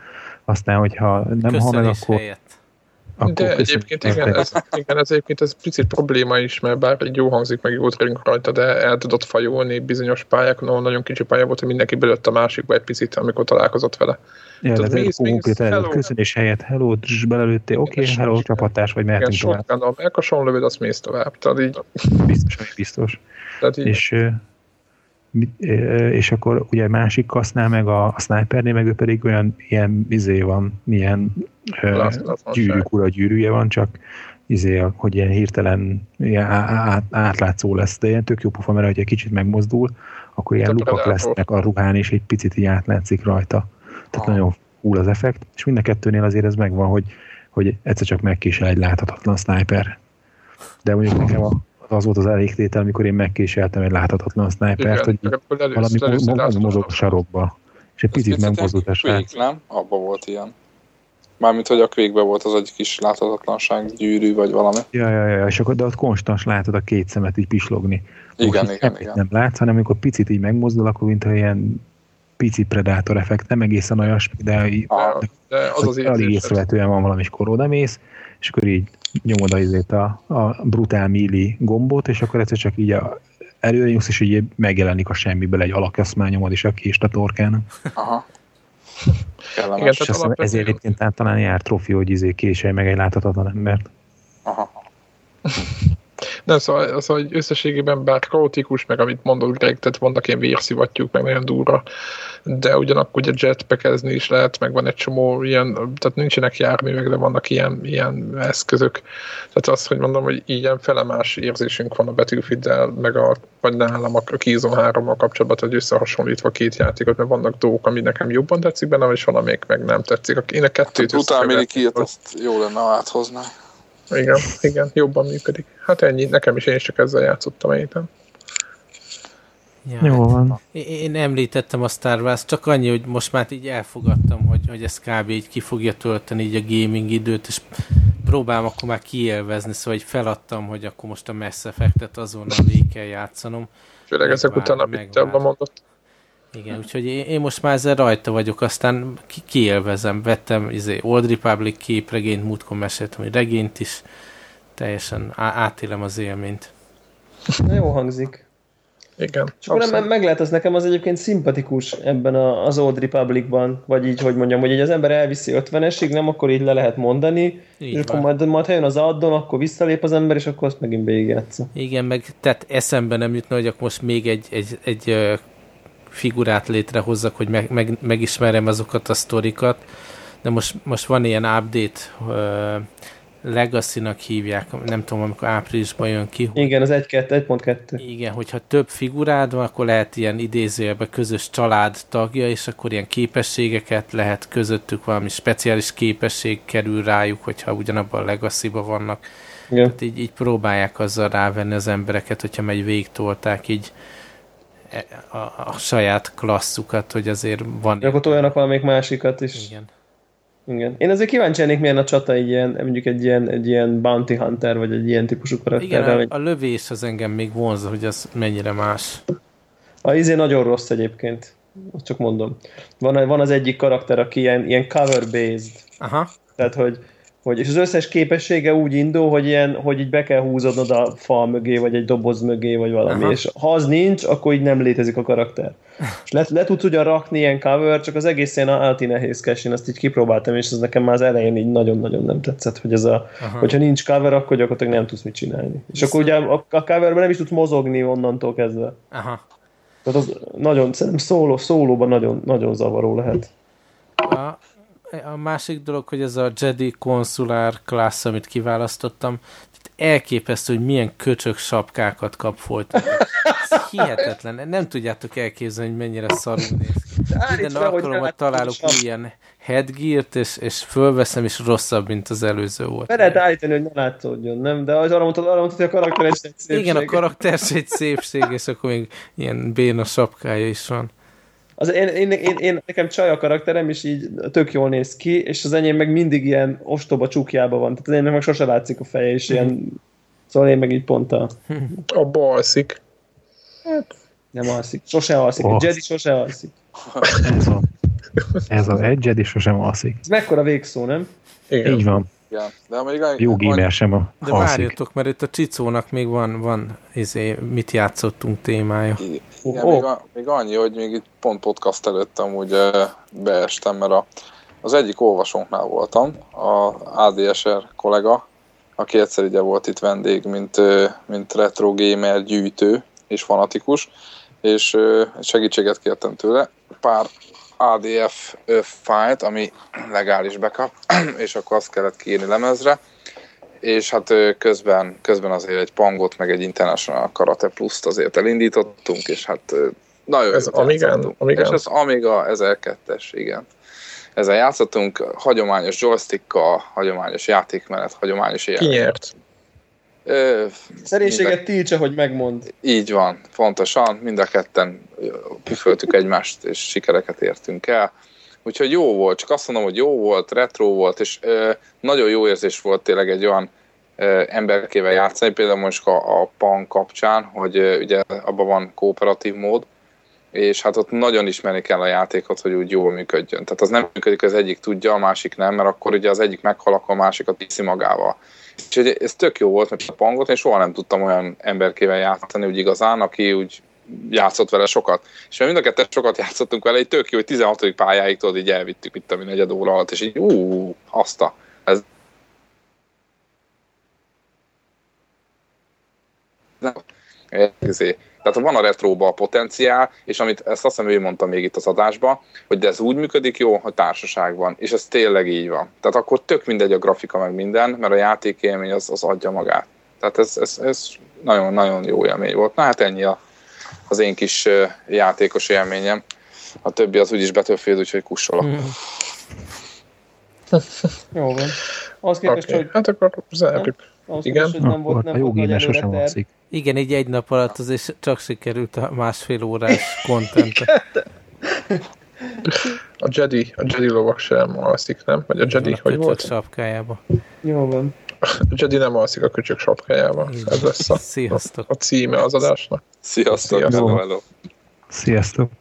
aztán, hogyha nem hal meg, akkor... akkor de egyébként igen ez, igen, ez egyébként ez picit probléma is, mert bár így jó hangzik, meg jót rölünk rajta, de el tudod fajolni bizonyos pályákon, ahol nagyon kicsi pálya volt, hogy mindenki belőtt a másikba egy picit, amikor találkozott vele. Ja, tehát mész, mész, hello. Köszönés helyett, hello, és belelőttél, oké, okay, hello, csapattárs, vagy mehetünk tovább. Igen, sokkal, meg a sonlövőd, azt mész tovább. Tehát így... Biztos, hogy biztos. És, és akkor ugye másik kasznál, meg a, a snipernél, meg ő pedig olyan ilyen izé van, ilyen gyűrűk ura gyűrűje van, csak izé, hogy ilyen hirtelen ilyen á, átlátszó lesz, de ilyen tök jó pofa, mert hogyha kicsit megmozdul, akkor ilyen lukak lesznek a ruhán, és egy picit így átlátszik rajta. Tehát ah. nagyon cool az effekt, és mind a kettőnél azért ez megvan, hogy, hogy egyszer csak megkésel egy láthatatlan sniper. De mondjuk nekem az volt az elégtétel, amikor én megkéseltem egy láthatatlan snipert, hogy valami mozog a sarokba, és egy picit megmozdult a srác. Nem? Abban volt ilyen. Mármint, hogy a Quake-ben volt az egy kis láthatatlanság gyűrű, vagy valami. Ja, ja, ja, és akkor de ott konstans látod a két szemet így pislogni. Igen, most igen, igen. Nem látsz, hanem amikor picit így megmozdul, akkor mintha ilyen pici predátor effekt, nem egészen olyas, de, ah, de az az alig észrevetően van valamiskor odamész, és akkor így nyomod azért a, a brutál melee gombot, és akkor egyszer csak így a előre nyúlsz, és így megjelenik a semmiből egy alak, azt már nyomod is a kést a torkán. Aha. Kellemes. Igen, és azt mondom, ezért egyébként át talán jár trófi, hogy izé késelj meg egy láthatatlan embert. Aha. Nem, szóval, szóval összességében bár kaotikus, meg amit mondott Greg, tehát vannak ilyen vérszivattyúk, meg nagyon durva, de ugyanakkor ugye jetpackezni is lehet, meg van egy csomó ilyen, tehát nincsenek járművek, de vannak ilyen, ilyen eszközök. Tehát azt, hogy mondom, hogy ilyen felemás érzésünk van a Battlefield-del, meg a, vagy nálam a Killzone hárommal kapcsolatban, hogy összehasonlítva két játékot, mert vannak dolgok, ami nekem jobban tetszik benne, és valamelyik meg nem tetszik. Én a kettőt hát, után mindig ilyet, azt jól lenne áthozni. Igen, igen, jobban működik. Hát ennyi, nekem is, én is csak ezzel játszottam egyébként. Ja, jó van. Én említettem a Star Wars, csak annyi, hogy most már így elfogadtam, hogy, hogy ez kb. Így ki fogja tölteni így a gaming időt, és próbálom akkor már kiélvezni, szóval így feladtam, hogy akkor most a Mass Effectet azonnal végig kell játszanom. Főleg ezek után, amit te abban mondott. Igen, úgyhogy én, én most már ezzel rajta vagyok, aztán ki- kiélvezem. Vettem izé, Old Republic képregényt, múltkor meséltem, hogy regényt is. Teljesen á- átélem az élményt. Na, jó hangzik. Igen. És akkor nem, meg lehet, az nekem az egyébként szimpatikus ebben a, az Old Republicban, vagy így, hogy mondjam, hogy így az ember elviszi ötvenesig, nem, akkor így le lehet mondani, így és akkor majd, majd ha jön az addon, akkor visszalép az ember, és akkor azt megint végigjátsza. Igen, meg tehát eszembe nem jutna, hogy akkor most még egy, egy, egy figurát létrehozzak, hogy meg, meg, megismerjem azokat a sztorikat, de most, most van ilyen update, Legacy-nak hívják, nem tudom, amikor áprilisban jön ki. Igen, az egy pont kettő. Igen, hogyha több figurád van, akkor lehet ilyen idézőjelben közös család tagja, és akkor ilyen képességeket lehet közöttük, valami speciális képesség kerül rájuk, hogyha ugyanabban a Legacy-ban vannak. Igen. Tehát így, így próbálják azzal rávenni az embereket, hogyha meg végtolták így a, a saját klasszukat, hogy azért van... De akkor toljanak valamelyik másikat is. Igen. Igen. Én azért kíváncsi lennék, milyen a csata egy ilyen, mondjuk egy ilyen, egy ilyen bounty hunter, vagy egy ilyen típusú karakterrel. Igen, a, a lövés az engem még vonza, hogy az mennyire más. A izé nagyon rossz egyébként. Azt csak mondom. Van, van az egyik karakter, aki ilyen, ilyen cover-based. Aha. Tehát, hogy, hogy és az összes képessége úgy indul, hogy, ilyen, hogy így be kell húzodnod a fal mögé, vagy egy doboz mögé, vagy valami. Aha. És ha az nincs, akkor így nem létezik a karakter. És le, le tudsz ugyan rakni ilyen cover, csak az egész ilyen állati nehézkes, én azt így kipróbáltam, és ez nekem már az elején így nagyon-nagyon nem tetszett, hogy ez a, aha, hogyha nincs cover, akkor gyakorlatilag nem tudsz mit csinálni. És akkor ugye a, a coverben nem is tudsz mozogni onnantól kezdve. Aha. Tehát az nagyon, szerintem szóló, szólóban nagyon, nagyon zavaró lehet. A, a másik dolog, hogy ez a Jedi konszulár klassz, amit kiválasztottam, elképesztő, hogy milyen köcsög sapkákat kap folyton. Ez hihetetlen. Nem tudjátok elképzelni, hogy mennyire szarul néz ki. Minden alkalommal találok ilyen headgeart, és, és fölveszem, és rosszabb, mint az előző volt. Be lehet állítani, hogy ne látszódjon, nem? De arra mondtad, arra mondtad, hogy a karakter egy szépség. Igen, a karakter egy szépség, és akkor még ilyen béna sapkája is van. Az én, én, én, én, nekem csaj a karakterem, és így tök jól néz ki, és az enyém meg mindig ilyen ostoba csukjába van. Tehát az enyémnek meg sose látszik a feje, és ilyen... Szóval én meg így pont a... Abba alszik. Hát, nem alszik. Sose alszik. Egy Jedi sose alszik. Ez a, ez a egy Jedi sosem alszik. Ez mekkora végszó, nem? Igen. Így van. Ja. De még jó gamer sem a de halszik. Várjatok, mert itt a Csicónak még van, van izé, mit játszottunk témája. Igen, oh. még, a, még annyi, hogy még itt pont podcast előtt amúgy beestem, mert a, az egyik olvasónknál voltam, a á dé es er kollega, aki egyszer ugye volt itt vendég, mint, mint retro gamer gyűjtő és fanatikus, és segítséget kértem tőle. Pár á dé ef fájlt, ami legális backup, és akkor azt kellett kiírni lemezre, és hát közben, közben azért egy pangot, meg egy International Karate Plus-t azért elindítottunk, és hát nagyon ez Amigán, Amigán. És ez Amiga ezerkettes, igen. Ezzel játszottunk hagyományos joystickkal, hagyományos játékmenet, hagyományos élmény. Ki nyert? Szerénységet tiltsa, hogy megmond. Így van, pontosan, mind a ketten püföltük egymást, és sikereket értünk el. Úgyhogy jó volt, csak azt mondom, hogy jó volt, retro volt, és ö, nagyon jó érzés volt tényleg egy olyan ö, emberkével játszani, például most a, a PAN kapcsán, hogy ö, ugye abban van kooperatív mód, és hát ott nagyon ismerni kell a játékot, hogy úgy jól működjön. Tehát az nem működik, az egyik tudja, a másik nem, mert akkor ugye az egyik meghal, akkor a másikat viszi magával. Úgyhogy ez tök jó volt, mert a Pangot én soha nem tudtam olyan emberkével játszani úgy igazán, aki úgy játszott vele sokat. És mert mind a kettőt sokat játszottunk vele, így tök jó, hogy tizenhatodik pályáig tudod, így elvittük itt a mi negyed óra alatt, és így úúúú, azt a... Ez... Ezért. Tehát van a retróba a potenciál, és amit ezt azt hiszem ő mondta még itt az adásban, hogy de ez úgy működik jó, hogy társaságban, és ez tényleg így van. Tehát akkor tök mindegy a grafika meg minden, mert a játékélmény az, az adja magát. Tehát ez, ez, ez nagyon-nagyon jó élmény volt. Na hát ennyi a, az én kis játékos élményem. A többi az úgyis Battlefield, úgyhogy kussolok. Mm. Jó van. Azt képest, okay. Hogy... Hát akkor zárjuk. Ahhoz igen, nem ah, volt, nem a jó gémes sosem alszik. Igen, így egy nap alatt azért csak sikerült a másfél órás content. A Jedi, a Jedi lovak sem alszik, nem? Vagy a Jedi, hogy volt? A köcsök sapkájába. Jó van. A Jedi nem alszik a köcsök sapkájába. Ez lesz a, a címe az adásnak. Sziasztok. Sziasztok. Sziasztok.